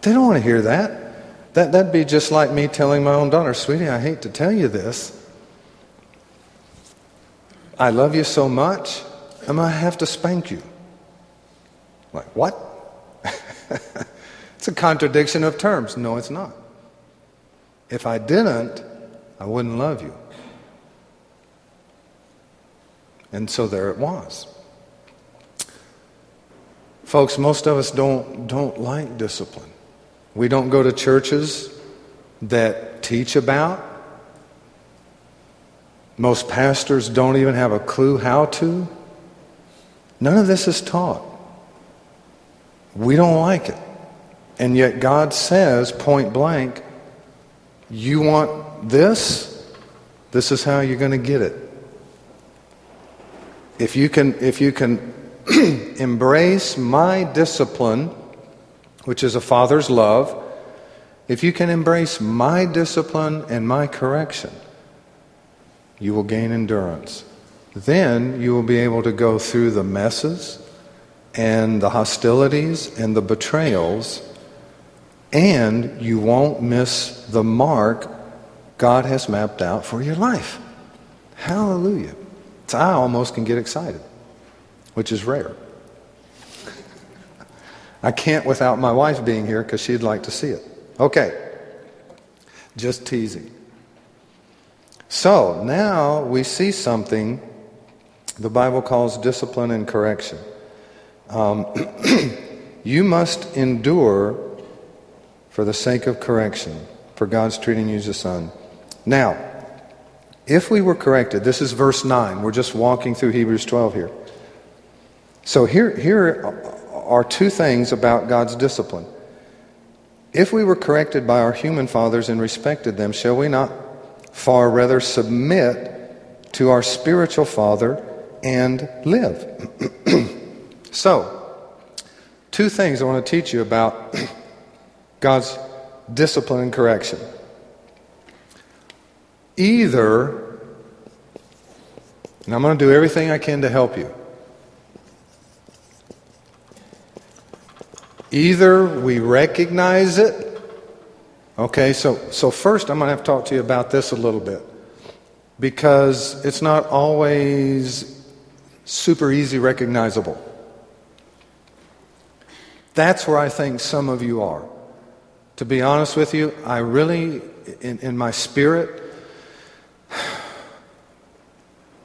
They don't want to hear that. That'd be just like me telling my own daughter, sweetie, I hate to tell you this. I love you so much, I'm going to have to spank you. Like, what? It's a contradiction of terms. No, it's not. If I didn't, I wouldn't love you. And so there it was. Folks, most of us don't like discipline. We don't go to churches that teach about. Most pastors don't even have a clue how to. None of this is taught. We don't like it. And yet God says point blank, you want this? This is how you're going to get it. If you can embrace my discipline, which is a father's love, if you can embrace my discipline and my correction, you will gain endurance. Then you will be able to go through the messes and the hostilities and the betrayals, and you won't miss the mark God has mapped out for your life. Hallelujah. So I almost can get excited, which is rare. I can't without my wife being here because she'd like to see it. Okay. Just teasing. So now we see something the Bible calls discipline and correction. You must endure for the sake of correction, for God's treating you as a son. Now, if we were corrected, this is verse 9. We're just walking through Hebrews 12 here. So here are two things about God's discipline. If we were corrected by our human fathers and respected them, shall we not far rather submit to our spiritual father and live? So, two things I want to teach you about God's discipline and correction. Either, and I'm going to do everything I can to help you, either we recognize it. Okay, so first I'm going to have to talk to you about this a little bit, because it's not always super easy recognizable. That's where I think some of you are. To be honest with you, I really, in my spirit,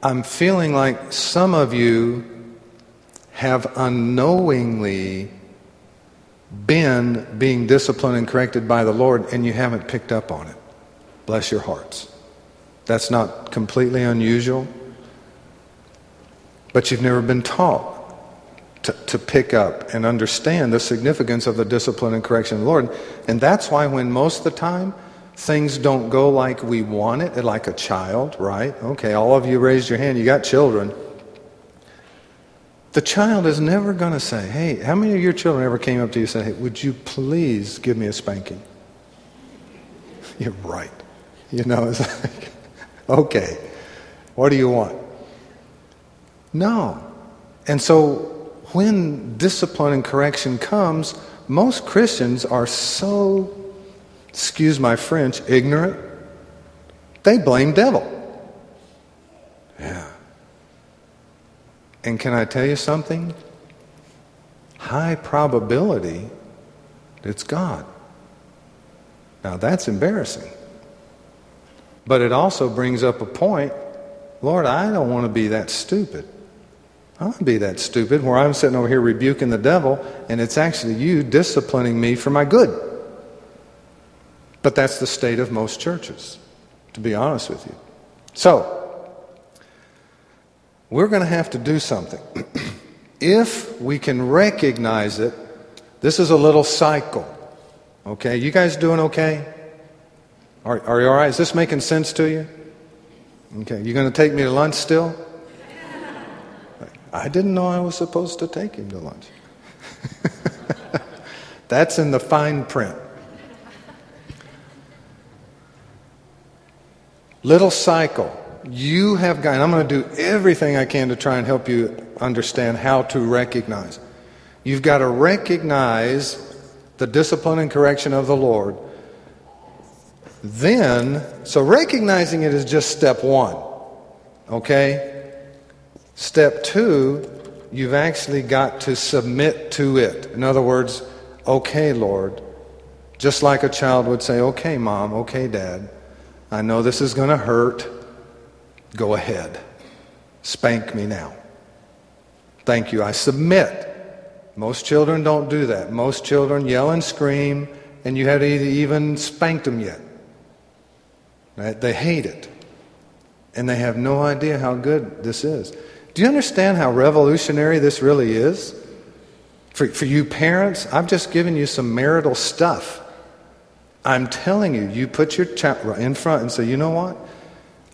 I'm feeling like some of you have unknowingly been being disciplined and corrected by the Lord, and you haven't picked up on it. Bless your hearts. That's not completely unusual, but you've never been taught to pick up and understand the significance of the discipline and correction of the Lord. And that's why when most of the time things don't go like we want it, like a child, right? Okay, all of you raised your hand, you got children. The child is never going to say, hey, how many of your children ever came up to you and said, hey, would you please give me a spanking? You're right. You know, it's like, okay, what do you want? No. And so when discipline and correction comes, most Christians are so, excuse my French, ignorant, they blame devil. Yeah. And can I tell you something? High probability, it's God. Now that's embarrassing. But it also brings up a point, Lord, I don't want to be that stupid. I want to be that stupid where I'm sitting over here rebuking the devil, and it's actually you disciplining me for my good. But that's the state of most churches, to be honest with you. So, we're going to have to do something. if we can recognize it. This is a little cycle. Okay, you guys doing okay? Are you all right? Is this making sense to you? Okay, you going to take me to lunch still? I didn't know I was supposed to take him to lunch. That's in the fine print. Little cycle. You have got, and I'm going to do everything I can to try and help you understand how to recognize. You've got to recognize the discipline and correction of the Lord. Then, so recognizing it is just step one. Okay? Step two, you've actually got to submit to it. In other words, okay, Lord. Just like a child would say, okay, Mom, okay, Dad. I know this is going to hurt. Go ahead. Spank me now. Thank you. I submit. Most children don't do that. Most children yell and scream, and you haven't even spanked them yet. Right? They hate it. And they have no idea how good this is. Do you understand how revolutionary this really is? For you parents, I've just given you some marital stuff. I'm telling you, you put your child in front and say, you know what?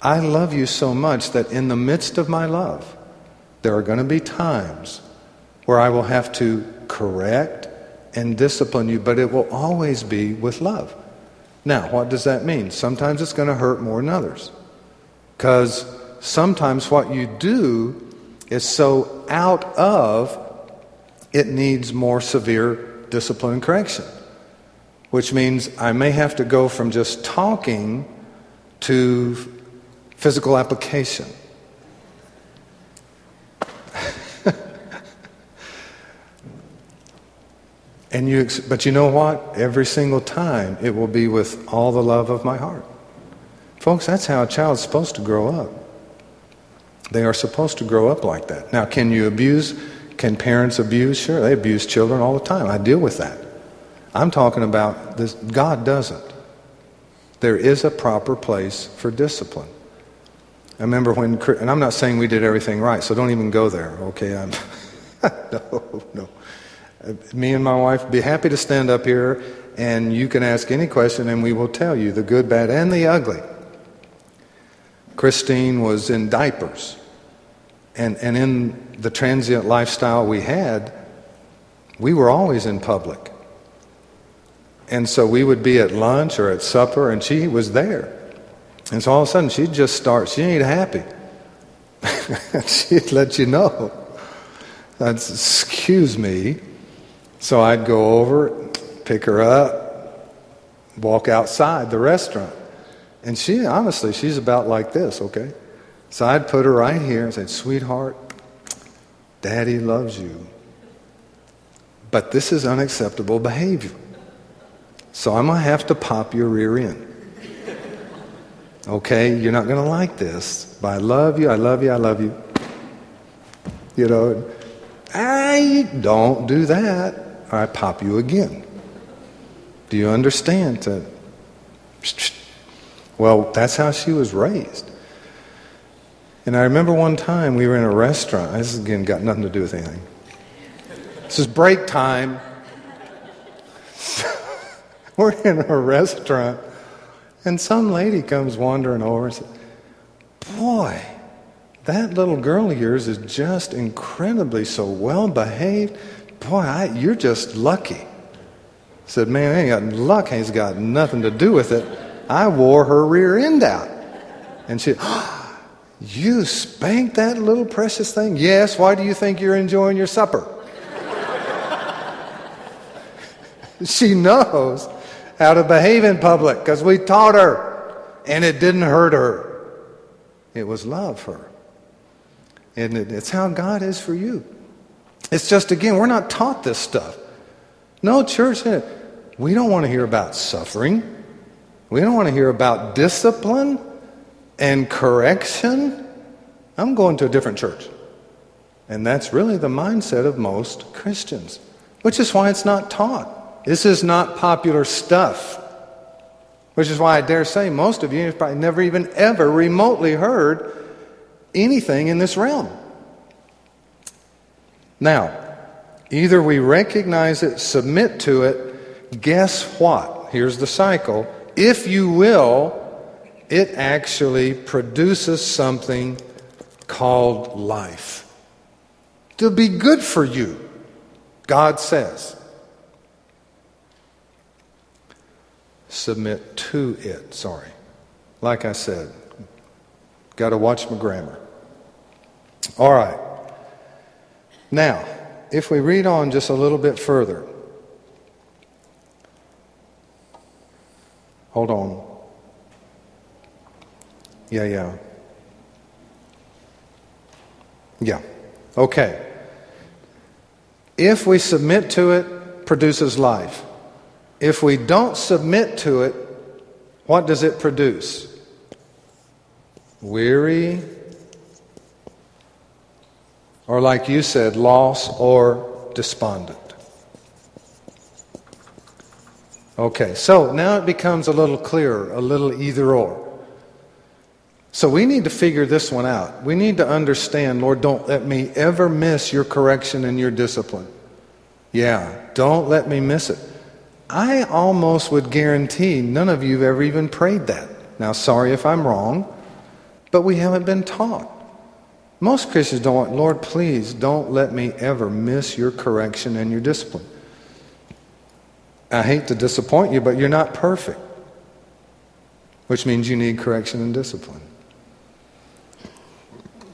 I love you so much that in the midst of my love, there are going to be times where I will have to correct and discipline you, but it will always be with love. Now, what does that mean? Sometimes it's going to hurt more than others. Because sometimes what you do is so out of, it needs more severe discipline and correction. Which means I may have to go from just talking to physical application. And but you know what? Every single time, it will be with all the love of my heart. Folks, that's how a child's supposed to grow up. They are supposed to grow up like that. Now, can you abuse? Can parents abuse? Sure, they abuse children all the time. I deal with that. I'm talking about this. God doesn't. There is a proper place for discipline. I remember when, and I'm not saying we did everything right, so don't even go there, okay? No. Me and my wife be happy to stand up here and you can ask any question and we will tell you the good, bad, and the ugly. Christine was in diapers. And in the transient lifestyle we had, we were always in public. And so we would be at lunch or at supper and she was there. And so all of a sudden she'd just start, she ain't happy. She'd let you know. That's, excuse me. So I'd go over, pick her up, walk outside the restaurant. And she, honestly, she's about like this, okay? So I'd put her right here and say, sweetheart, Daddy loves you. But this is unacceptable behavior. So I'm going to have to pop your rear end. Okay, you're not going to like this. But I love you, I love you, I love you. You know, I don't do that. I pop you again. Do you understand? Well, that's how she was raised. And I remember one time we were in a restaurant. This has, again, got nothing to do with anything. This is break time. We're in a restaurant. And some lady comes wandering over and says, boy, that little girl of yours is just incredibly so well behaved. Boy, you're just lucky. I said, man, I ain't got luck. Ain't got nothing to do with it. I wore her rear end out. And she, oh, you spanked that little precious thing? Yes, why do you think you're enjoying your supper? She knows how to behave in public because we taught her. And it didn't hurt her. It was love her. And it's how God is for you. It's just, again, we're not taught this stuff. No, church, we don't want to hear about suffering. We don't want to hear about discipline and correction. I'm going to a different church. And that's really the mindset of most Christians, which is why it's not taught. This is not popular stuff, which is why I dare say most of you have probably never even ever remotely heard anything in this realm. Now, either we recognize it, submit to it, guess what? Here's the cycle. If you will, it actually produces something called life. It'll be good for you, God says. Submit to it, sorry. Like I said, got to watch my grammar. All right. Now, if we read on just a little bit further. Hold on. Yeah. Okay. If we submit to it, produces life. If we don't submit to it, what does it produce? Weary, or like you said, loss or despondent. Okay, so now it becomes a little clearer, a little either or. So we need to figure this one out. We need to understand, Lord, don't let me ever miss your correction and your discipline. Yeah, don't let me miss it. I almost would guarantee none of you have ever even prayed that. Now, sorry if I'm wrong, but we haven't been taught. Most Christians don't want, Lord, please don't let me ever miss your correction and your discipline. I hate to disappoint you, but you're not perfect, which means you need correction and discipline.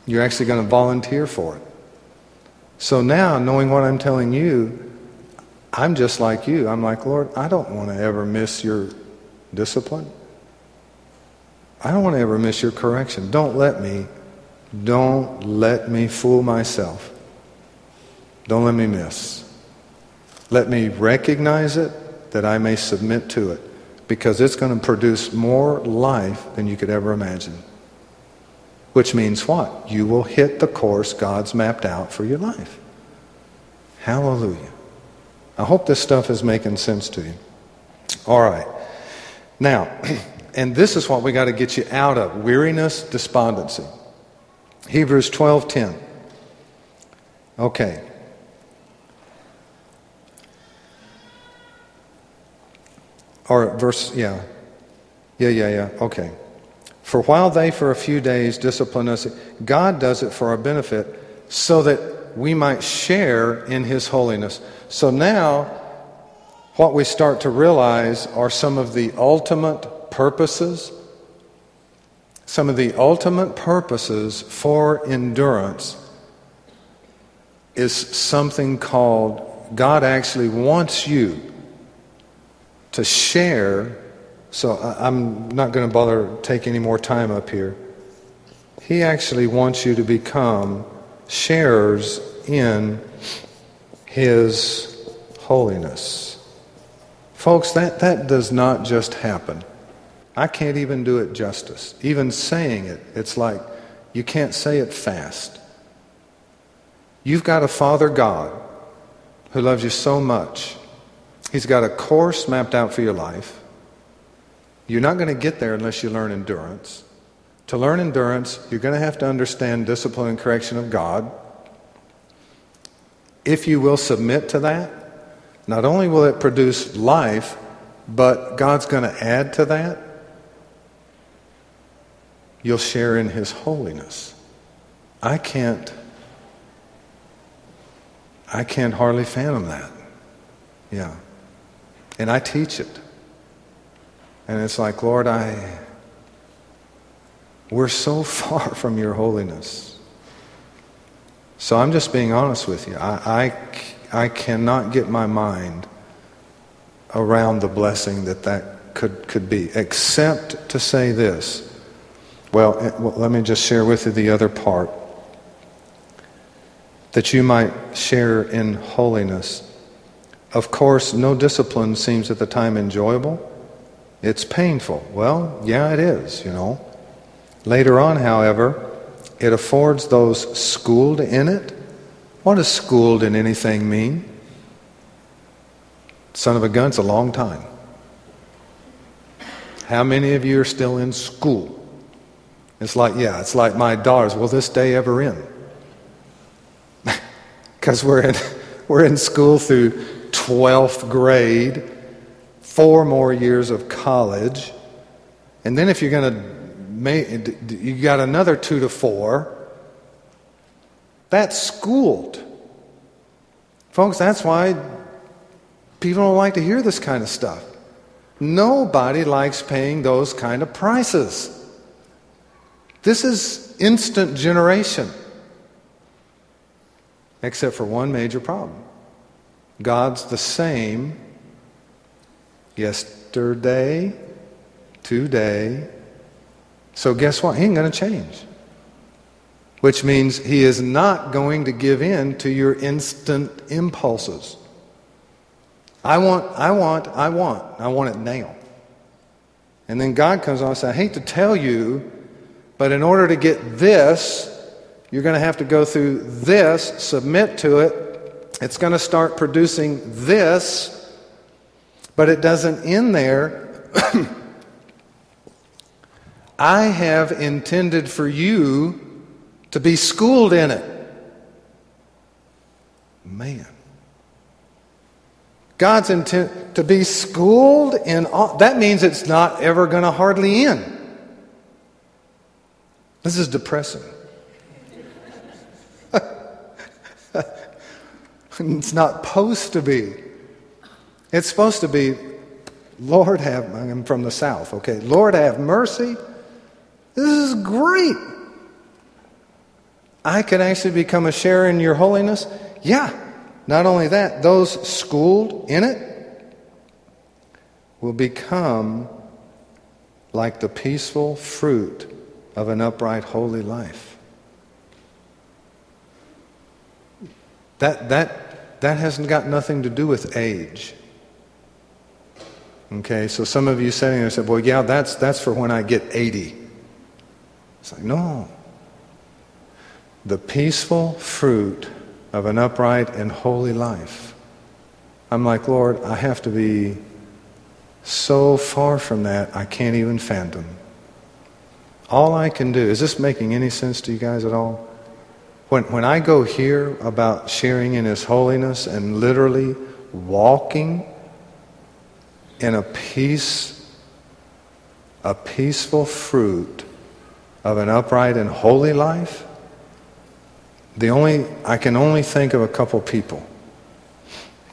You're actually going to volunteer for it. So now, knowing what I'm telling you, I'm just like you. I'm like, Lord, I don't want to ever miss your discipline. I don't want to ever miss your correction. Don't let me fool myself. Don't let me miss. Let me recognize it that I may submit to it, because it's going to produce more life than you could ever imagine. Which means what? You will hit the course God's mapped out for your life. Hallelujah. I hope this stuff is making sense to you. All right. Now, and this is what we got to get you out of: weariness, despondency. Hebrews 12:10. Okay. Or verse, okay. For while they for a few days discipline us, God does it for our benefit, so that we might share in his holiness. So now, what we start to realize are some of the ultimate purposes for endurance is something called, God actually wants you to share. So I'm not going to bother take any more time up here. He actually wants you to become sharers in his holiness. Folks, that does not just happen. I can't even do it justice. Even saying it, it's like you can't say it fast. You've got a Father God who loves you so much. He's got a course mapped out for your life. You're not going to get there unless you learn endurance. To learn endurance, you're going to have to understand discipline and correction of God. If you will submit to that, not only will it produce life, but God's going to add to that. You'll share in his holiness. I can't hardly fathom that. Yeah. And I teach it. And it's like, Lord, we're so far from your holiness. So I'm just being honest with you. I cannot get my mind around the blessing that could be, except to say this. Well, let me just share with you the other part. That you might share in holiness. Of course, no discipline seems at the time enjoyable. It's painful. Well, yeah, it is, Later on, however, it affords those schooled in it. What does schooled in anything mean? Son of a gun's a long time. How many of you are still in school? It's like my daughters. Will this day ever end? because we're in school through 12th grade, 4 more years of college, and then if you're going to make, you got another 2 to 4. That's schooled. Folks, that's why people don't like to hear this kind of stuff. Nobody likes paying those kind of prices. This is instant generation. Except for one major problem. God's the same yesterday, today. So guess what? He ain't going to change. Which means he is not going to give in to your instant impulses. I want it now. And then God comes along and says, I hate to tell you, but in order to get this, you're going to have to go through this, submit to it. It's going to start producing this, but it doesn't end there. I have intended for you to be schooled in it. Man. God's intent to be schooled in all, that means it's not ever going to hardly end. This is depressing. It's not supposed to be. It's supposed to be, Lord have, I'm from the South, okay, Lord have mercy. This is great. I could actually become a sharer in your holiness. Yeah. Not only that, those schooled in it will become like the peaceful fruit of an upright, holy life. That hasn't got nothing to do with age. Okay, so some of you sitting there said, well, yeah, that's for when I get 80. It's like, no. The peaceful fruit of an upright and holy life. I'm like, Lord, I have to be so far from that, I can't even fathom. All I can do, is this making any sense to you guys at all? When I go here about sharing in His holiness and literally walking in a peaceful fruit of an upright and holy life, I can only think of a couple people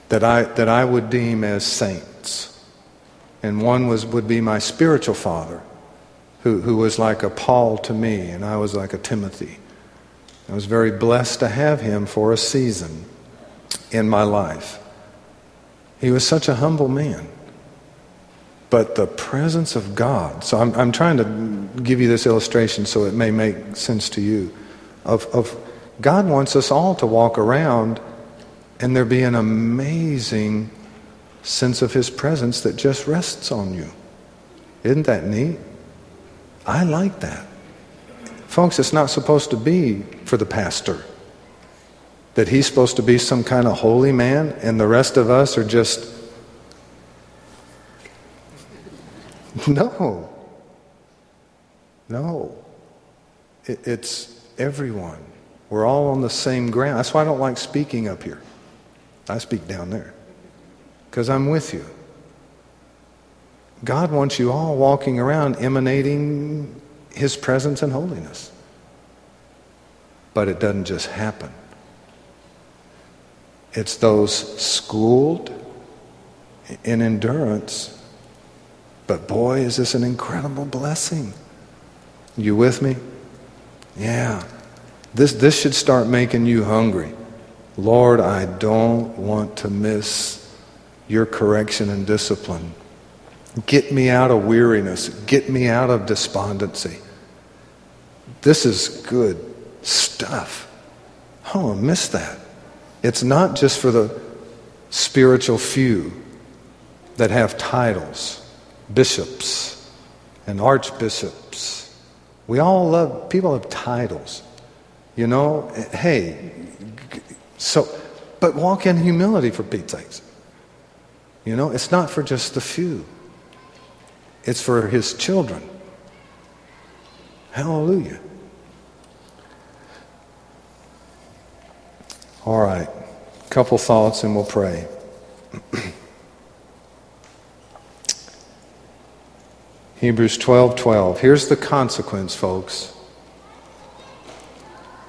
that I would deem as saints. And one would be my spiritual father, who was like a Paul to me, and I was like a Timothy. I was very blessed to have him for a season in my life. He was such a humble man. But the presence of God, so I'm trying to give you this illustration so it may make sense to you, of God wants us all to walk around and there be an amazing sense of His presence that just rests on you. Isn't that neat? I like that. Folks, it's not supposed to be for the pastor that he's supposed to be some kind of holy man and the rest of us are just... No. No. It's everyone. We're all on the same ground. That's why I don't like speaking up here. I speak down there. Because I'm with you. God wants you all walking around emanating His presence and holiness. But it doesn't just happen. It's those schooled in endurance. But boy, is this an incredible blessing. You with me? Yeah. This should start making you hungry. Lord, I don't want to miss your correction and discipline. Get me out of weariness. Get me out of despondency. This is good stuff. Oh, I miss that. It's not just for the spiritual few that have titles, bishops and archbishops. We all love, people have titles. You know, hey, so, but walk in humility for Pete's sakes. You know, it's not for just the few. It's for His children. Hallelujah. All right, a couple thoughts and we'll pray. Hebrews 12:12. Here's the consequence, folks.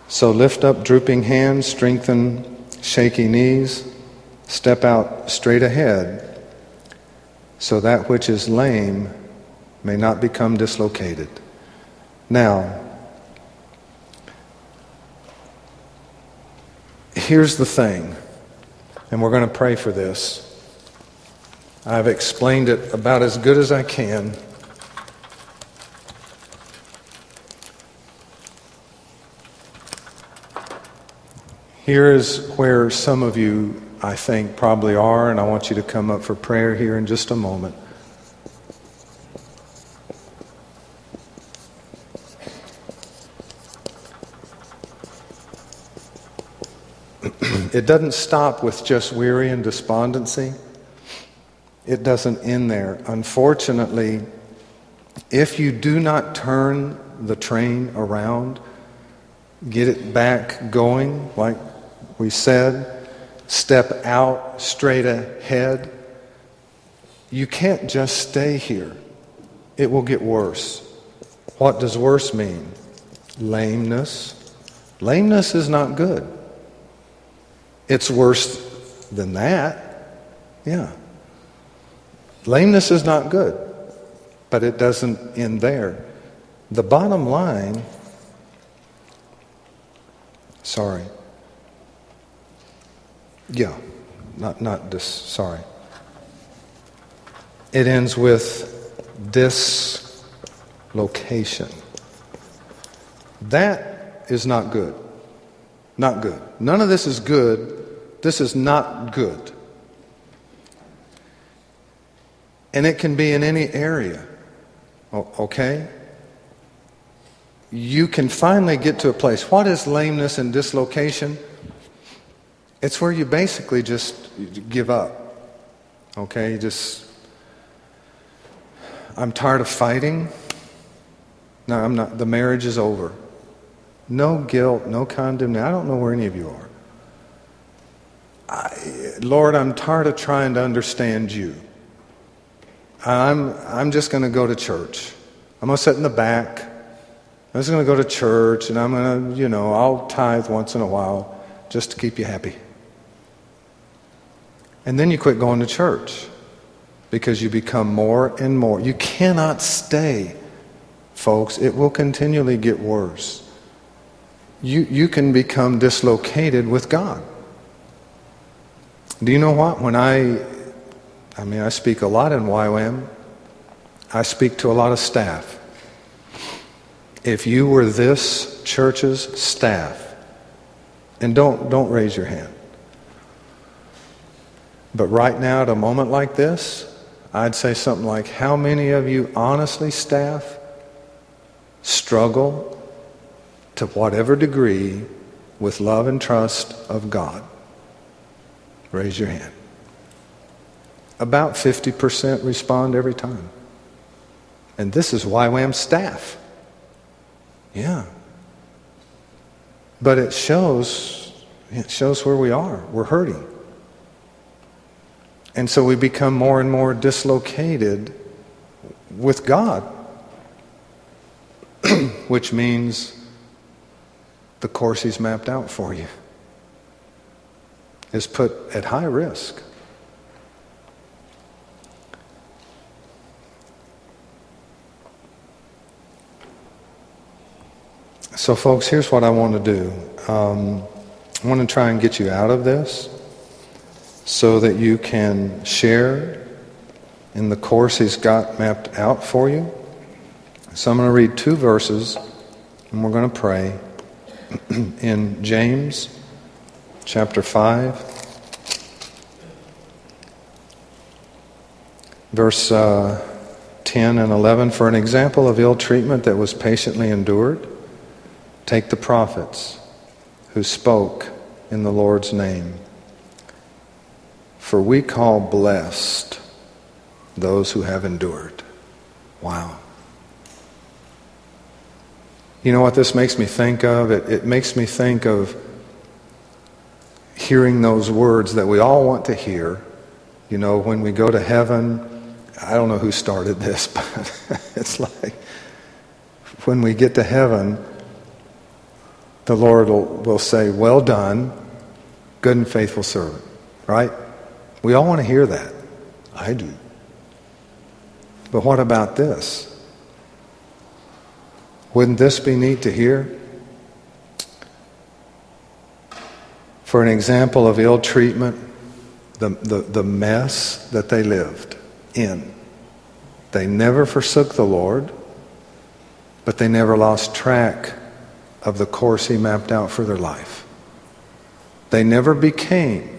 So lift up drooping hands, strengthen shaky knees, step out straight ahead, so that which is lame may not become dislocated. Now, here's the thing, and we're going to pray for this. I've explained it about as good as I can. Here is where some of you, I think, probably are, and I want you to come up for prayer here in just a moment. It doesn't stop with just weary and despondency. It doesn't end there. Unfortunately, if you do not turn the train around, get it back going, like we said, step out straight ahead. You can't just stay here. It will get worse. What does worse mean? Lameness. Lameness is not good. It's worse than that. Yeah. Lameness is not good, but it doesn't end there. The bottom line, sorry. Yeah, not this, sorry. It ends with dislocation. That is not good. Not good. None of this is good. This is not good. And it can be in any area. Okay? You can finally get to a place. What is lameness and dislocation? It's where you basically just give up. Okay? I'm tired of fighting. No, I'm not. The marriage is over. No guilt, no condemnation. I don't know where any of you are. Lord, I'm tired of trying to understand you. I'm just going to go to church. I'm going to sit in the back. I'm just going to go to church, and I'm going to, I'll tithe once in a while just to keep you happy. And then you quit going to church because you become more and more. You cannot stay, folks. It will continually get worse. You can become dislocated with God. Do you know what? When I speak a lot in YWAM. I speak to a lot of staff. If you were this church's staff, and don't raise your hand, but right now at a moment like this, I'd say something like, how many of you honestly, staff, struggle to whatever degree with love and trust of God? Raise your hand. About 50% respond every time. And this is YWAM staff. Yeah. But it shows where we are. We're hurting. And so we become more and more dislocated with God, which means the course He's mapped out for you is put at high risk. So, folks, here's what I want to do. I want to try and get you out of this so that you can share in the course He's got mapped out for you. So I'm going to read 2 verses, and we're going to pray in James chapter 5, verse 10 and 11. For an example of ill treatment that was patiently endured, take the prophets who spoke in the Lord's name. For we call blessed those who have endured. Wow. You know what this makes me think of? It makes me think of hearing those words that we all want to hear. You know, when we go to heaven, I don't know who started this, but it's like when we get to heaven, the Lord will say, "Well done, good and faithful servant," right? We all want to hear that. I do. But what about this? Wouldn't this be neat to hear? For an example of ill treatment, the mess that they lived in. They never forsook the Lord, but they never lost track of the course He mapped out for their life. They never became,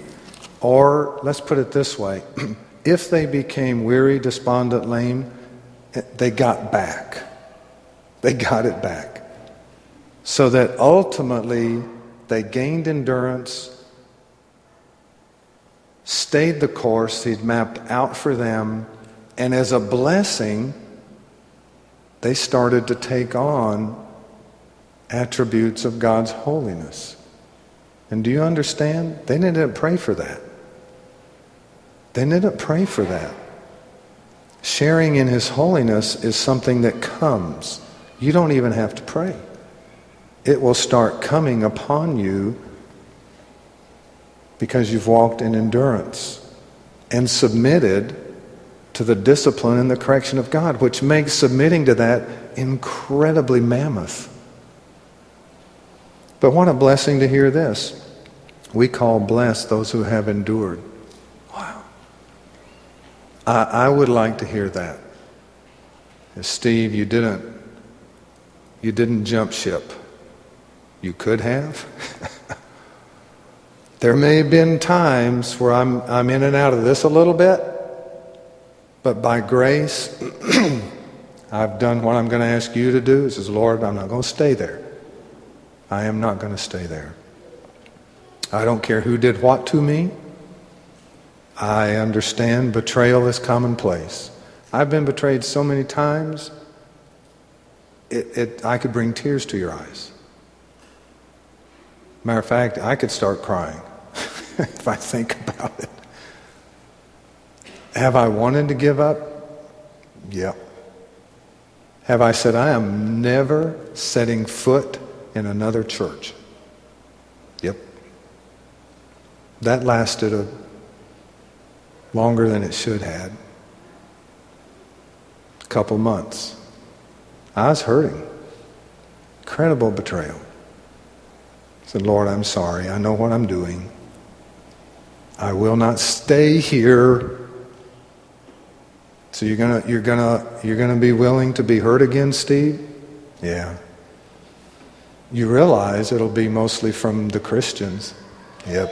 or let's put it this way, if they became weary, despondent, lame, they got back. They got it back. So that ultimately, they gained endurance, stayed the course He'd mapped out for them, and as a blessing, they started to take on attributes of God's holiness. And do you understand? They didn't pray for that. They didn't pray for that. Sharing in His holiness is something that comes. You don't even have to pray. It will start coming upon you because you've walked in endurance and submitted to the discipline and the correction of God, which makes submitting to that incredibly mammoth. But what a blessing to hear this. We call blessed those who have endured. Wow. I would like to hear that. Steve, you didn't jump ship. You could have. There may have been times where I'm in and out of this a little bit, but by grace, I've done what I'm going to ask you to do. It says, Lord, I'm not going to stay there. I am not going to stay there. I don't care who did what to me. I understand betrayal is commonplace. I've been betrayed so many times, I could bring tears to your eyes. Matter of fact, I could start crying if I think about it. Have I wanted to give up? Yep. Have I said, I am never setting foot in another church? Yep. That lasted longer than it should have. A couple months. I was hurting. Incredible betrayal. I said, Lord, I'm sorry. I know what I'm doing. I will not stay here. So you're gonna be willing to be hurt again, Steve? Yeah. You realize it'll be mostly from the Christians. Yep.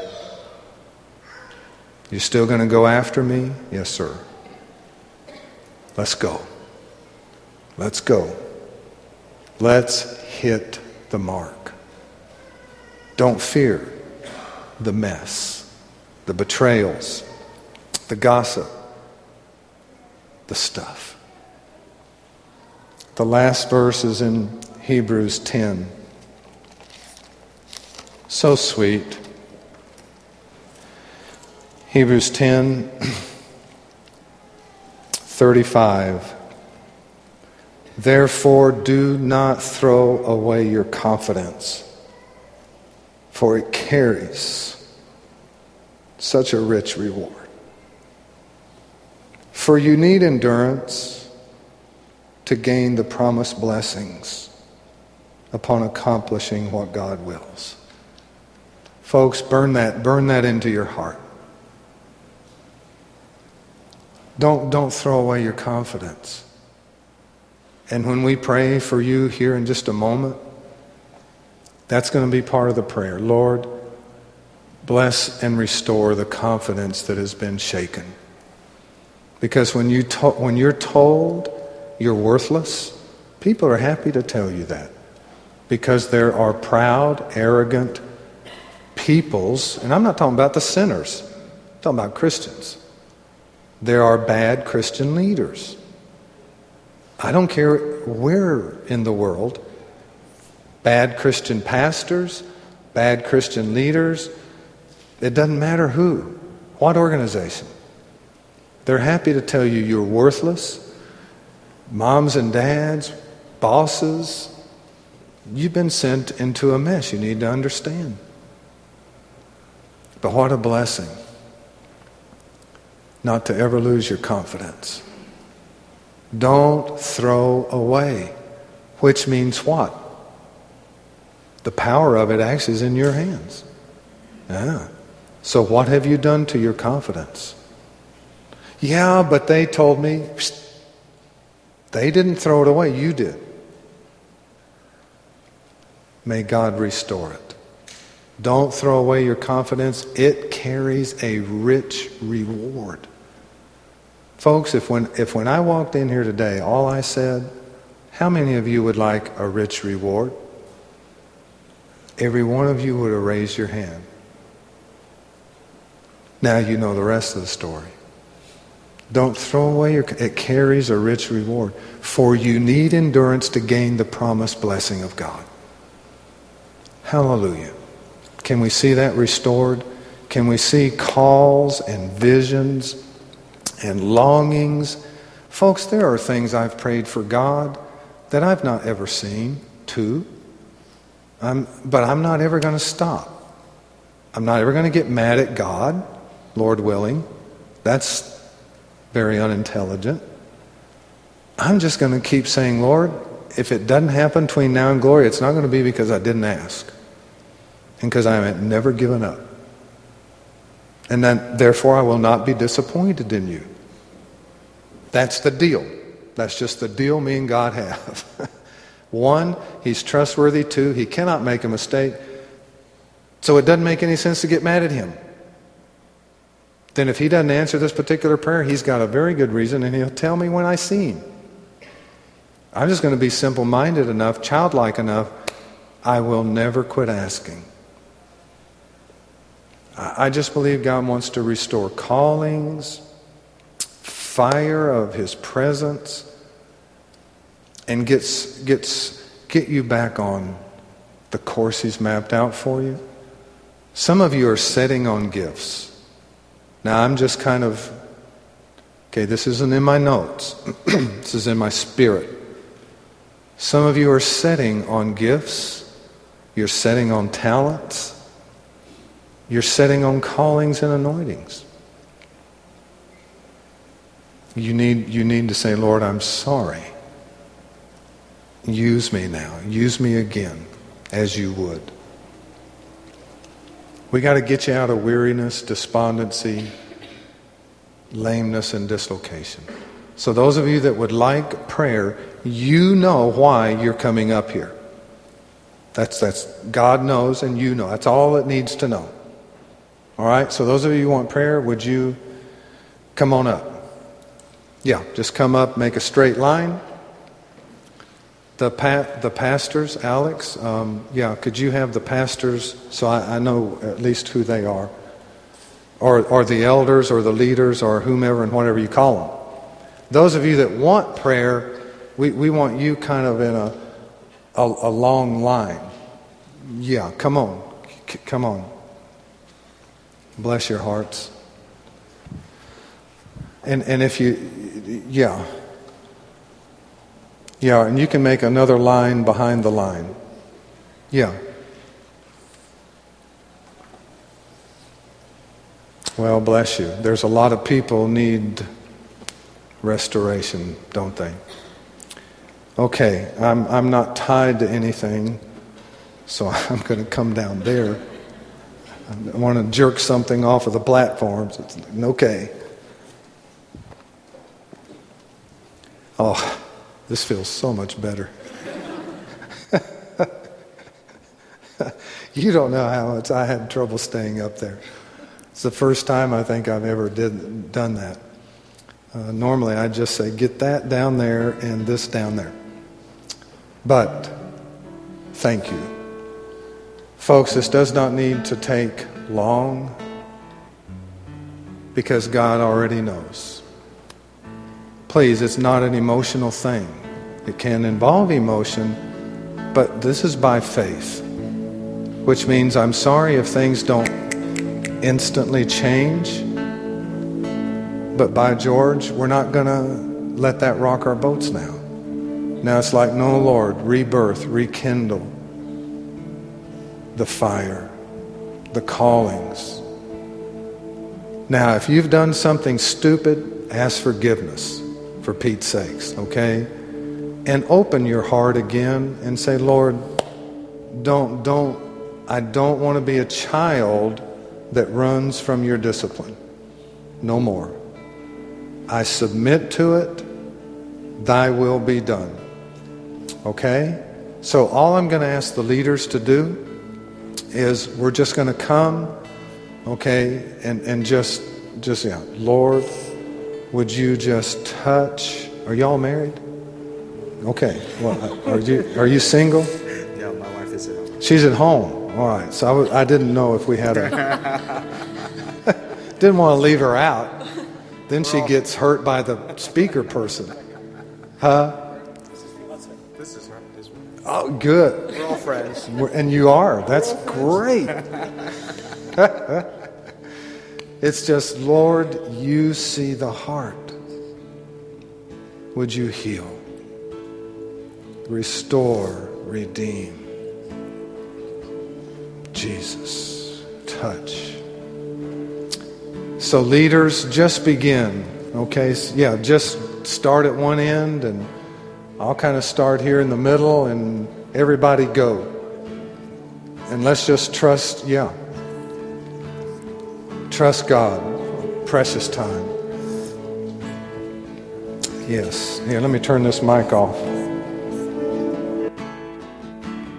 You're still gonna go after me? Yes, sir. Let's go. Let's go. Let's hit the mark. Don't fear the mess, the betrayals, the gossip, the stuff. The last verse is in Hebrews 10. So sweet. Hebrews 10, 35. Therefore, do not throw away your confidence, for it carries such a rich reward. For you need endurance to gain the promised blessings upon accomplishing what God wills. Folks, burn that into your heart. Don't throw away your confidence. And when we pray for you here in just a moment, that's going to be part of the prayer. Lord, bless and restore the confidence that has been shaken. Because when you're told you're worthless, people are happy to tell you that. Because there are proud, arrogant peoples, and I'm not talking about the sinners, I'm talking about Christians. There are bad Christian leaders. I don't care where in the world. Bad Christian pastors, bad Christian leaders, It doesn't matter who, what organization. They're happy to tell you you're worthless. Moms and dads, bosses, you've been sent into a mess. You need to understand. But what a blessing not to ever lose your confidence. Don't throw away, which means what? The power of it actually is in your hands. Yeah. So what have you done to your confidence? Yeah, but they told me. They didn't throw it away. You did. May God restore it. Don't throw away your confidence. It carries a rich reward. Folks, if when I walked in here today, all I said, how many of you would like a rich reward? Every one of you would have raised your hand. Now you know the rest of the story. Don't throw away your... It carries a rich reward. For you need endurance to gain the promised blessing of God. Hallelujah. Can we see that restored? Can we see calls and visions and longings? Folks, there are things I've prayed for God that I've not ever seen, too. But I'm not ever going to stop. I'm not ever going to get mad at God, Lord willing. That's very unintelligent. I'm just going to keep saying, Lord, if it doesn't happen between now and glory, it's not going to be because I didn't ask. And because I haven't never given up. And then, therefore, I will not be disappointed in you. That's the deal. That's just the deal me and God have. One, He's trustworthy. Two, He cannot make a mistake. So it doesn't make any sense to get mad at Him. Then if He doesn't answer this particular prayer, He's got a very good reason, and He'll tell me when I see Him. I'm just going to be simple-minded enough, childlike enough, I will never quit asking. I just believe God wants to restore callings, fire of His presence, and get you back on the course He's mapped out for you. Some of you are setting on gifts. Now I'm just kind of, okay, this isn't in my notes. This is in my spirit. Some of you are setting on gifts. You're setting on talents. You're setting on callings and anointings. You need to say, Lord, I'm sorry. Use me now. Use me again as you would. We got to get you out of weariness, despondency, lameness, and dislocation. So those of you that would like prayer, you know why you're coming up here. That's God knows and you know. That's all it needs to know. All right? So those of you who want prayer, would you come on up? Yeah, just come up, make a straight line. The pastors, Alex, could you have the pastors so I know at least who they are? Or the elders or the leaders or whomever and whatever you call them. Those of you that want prayer, we want you kind of in a long line. Yeah, come on. Come on. Bless your hearts. And if you, yeah. Yeah, and you can make another line behind the line. Yeah. Well, bless you. There's a lot of people need restoration, don't they? Okay, I'm not tied to anything, so I'm going to come down there. I want to jerk something off of the platforms. It's okay. Oh. This feels so much better. You don't know how much I had trouble staying up there. It's the first time I think I've ever done that. Normally I just say, get that down there and this down there. But, thank you. Folks, this does not need to take long because God already knows. Please, it's not an emotional thing. It can involve emotion, but this is by faith, which means I'm sorry if things don't instantly change. But by George, we're not going to let that rock our boats now. Now it's like, no, Lord, rebirth, rekindle the fire, the callings. Now, if you've done something stupid, ask forgiveness, for Pete's sakes, okay? And open your heart again and say, Lord, I don't want to be a child that runs from your discipline. No more. I submit to it. Thy will be done. Okay? So all I'm going to ask the leaders to do is we're just going to come, okay, and just yeah, Lord, would you just touch? Are y'all married? Okay. Well, are you single? No, my wife is at home. She's at home. All right. So I didn't know if we had a didn't want to leave her out. Then she gets hurt by the speaker person. Huh? Oh, good. We're all friends. And you are. That's great. It's just, Lord, you see the heart. Would you heal, restore, redeem? Jesus, touch. So leaders, just begin. Okay, yeah, just start at one end and I'll kind of start here in the middle and everybody go. And let's just trust, yeah. Trust God. Precious time. Yes. Here, let me turn this mic off.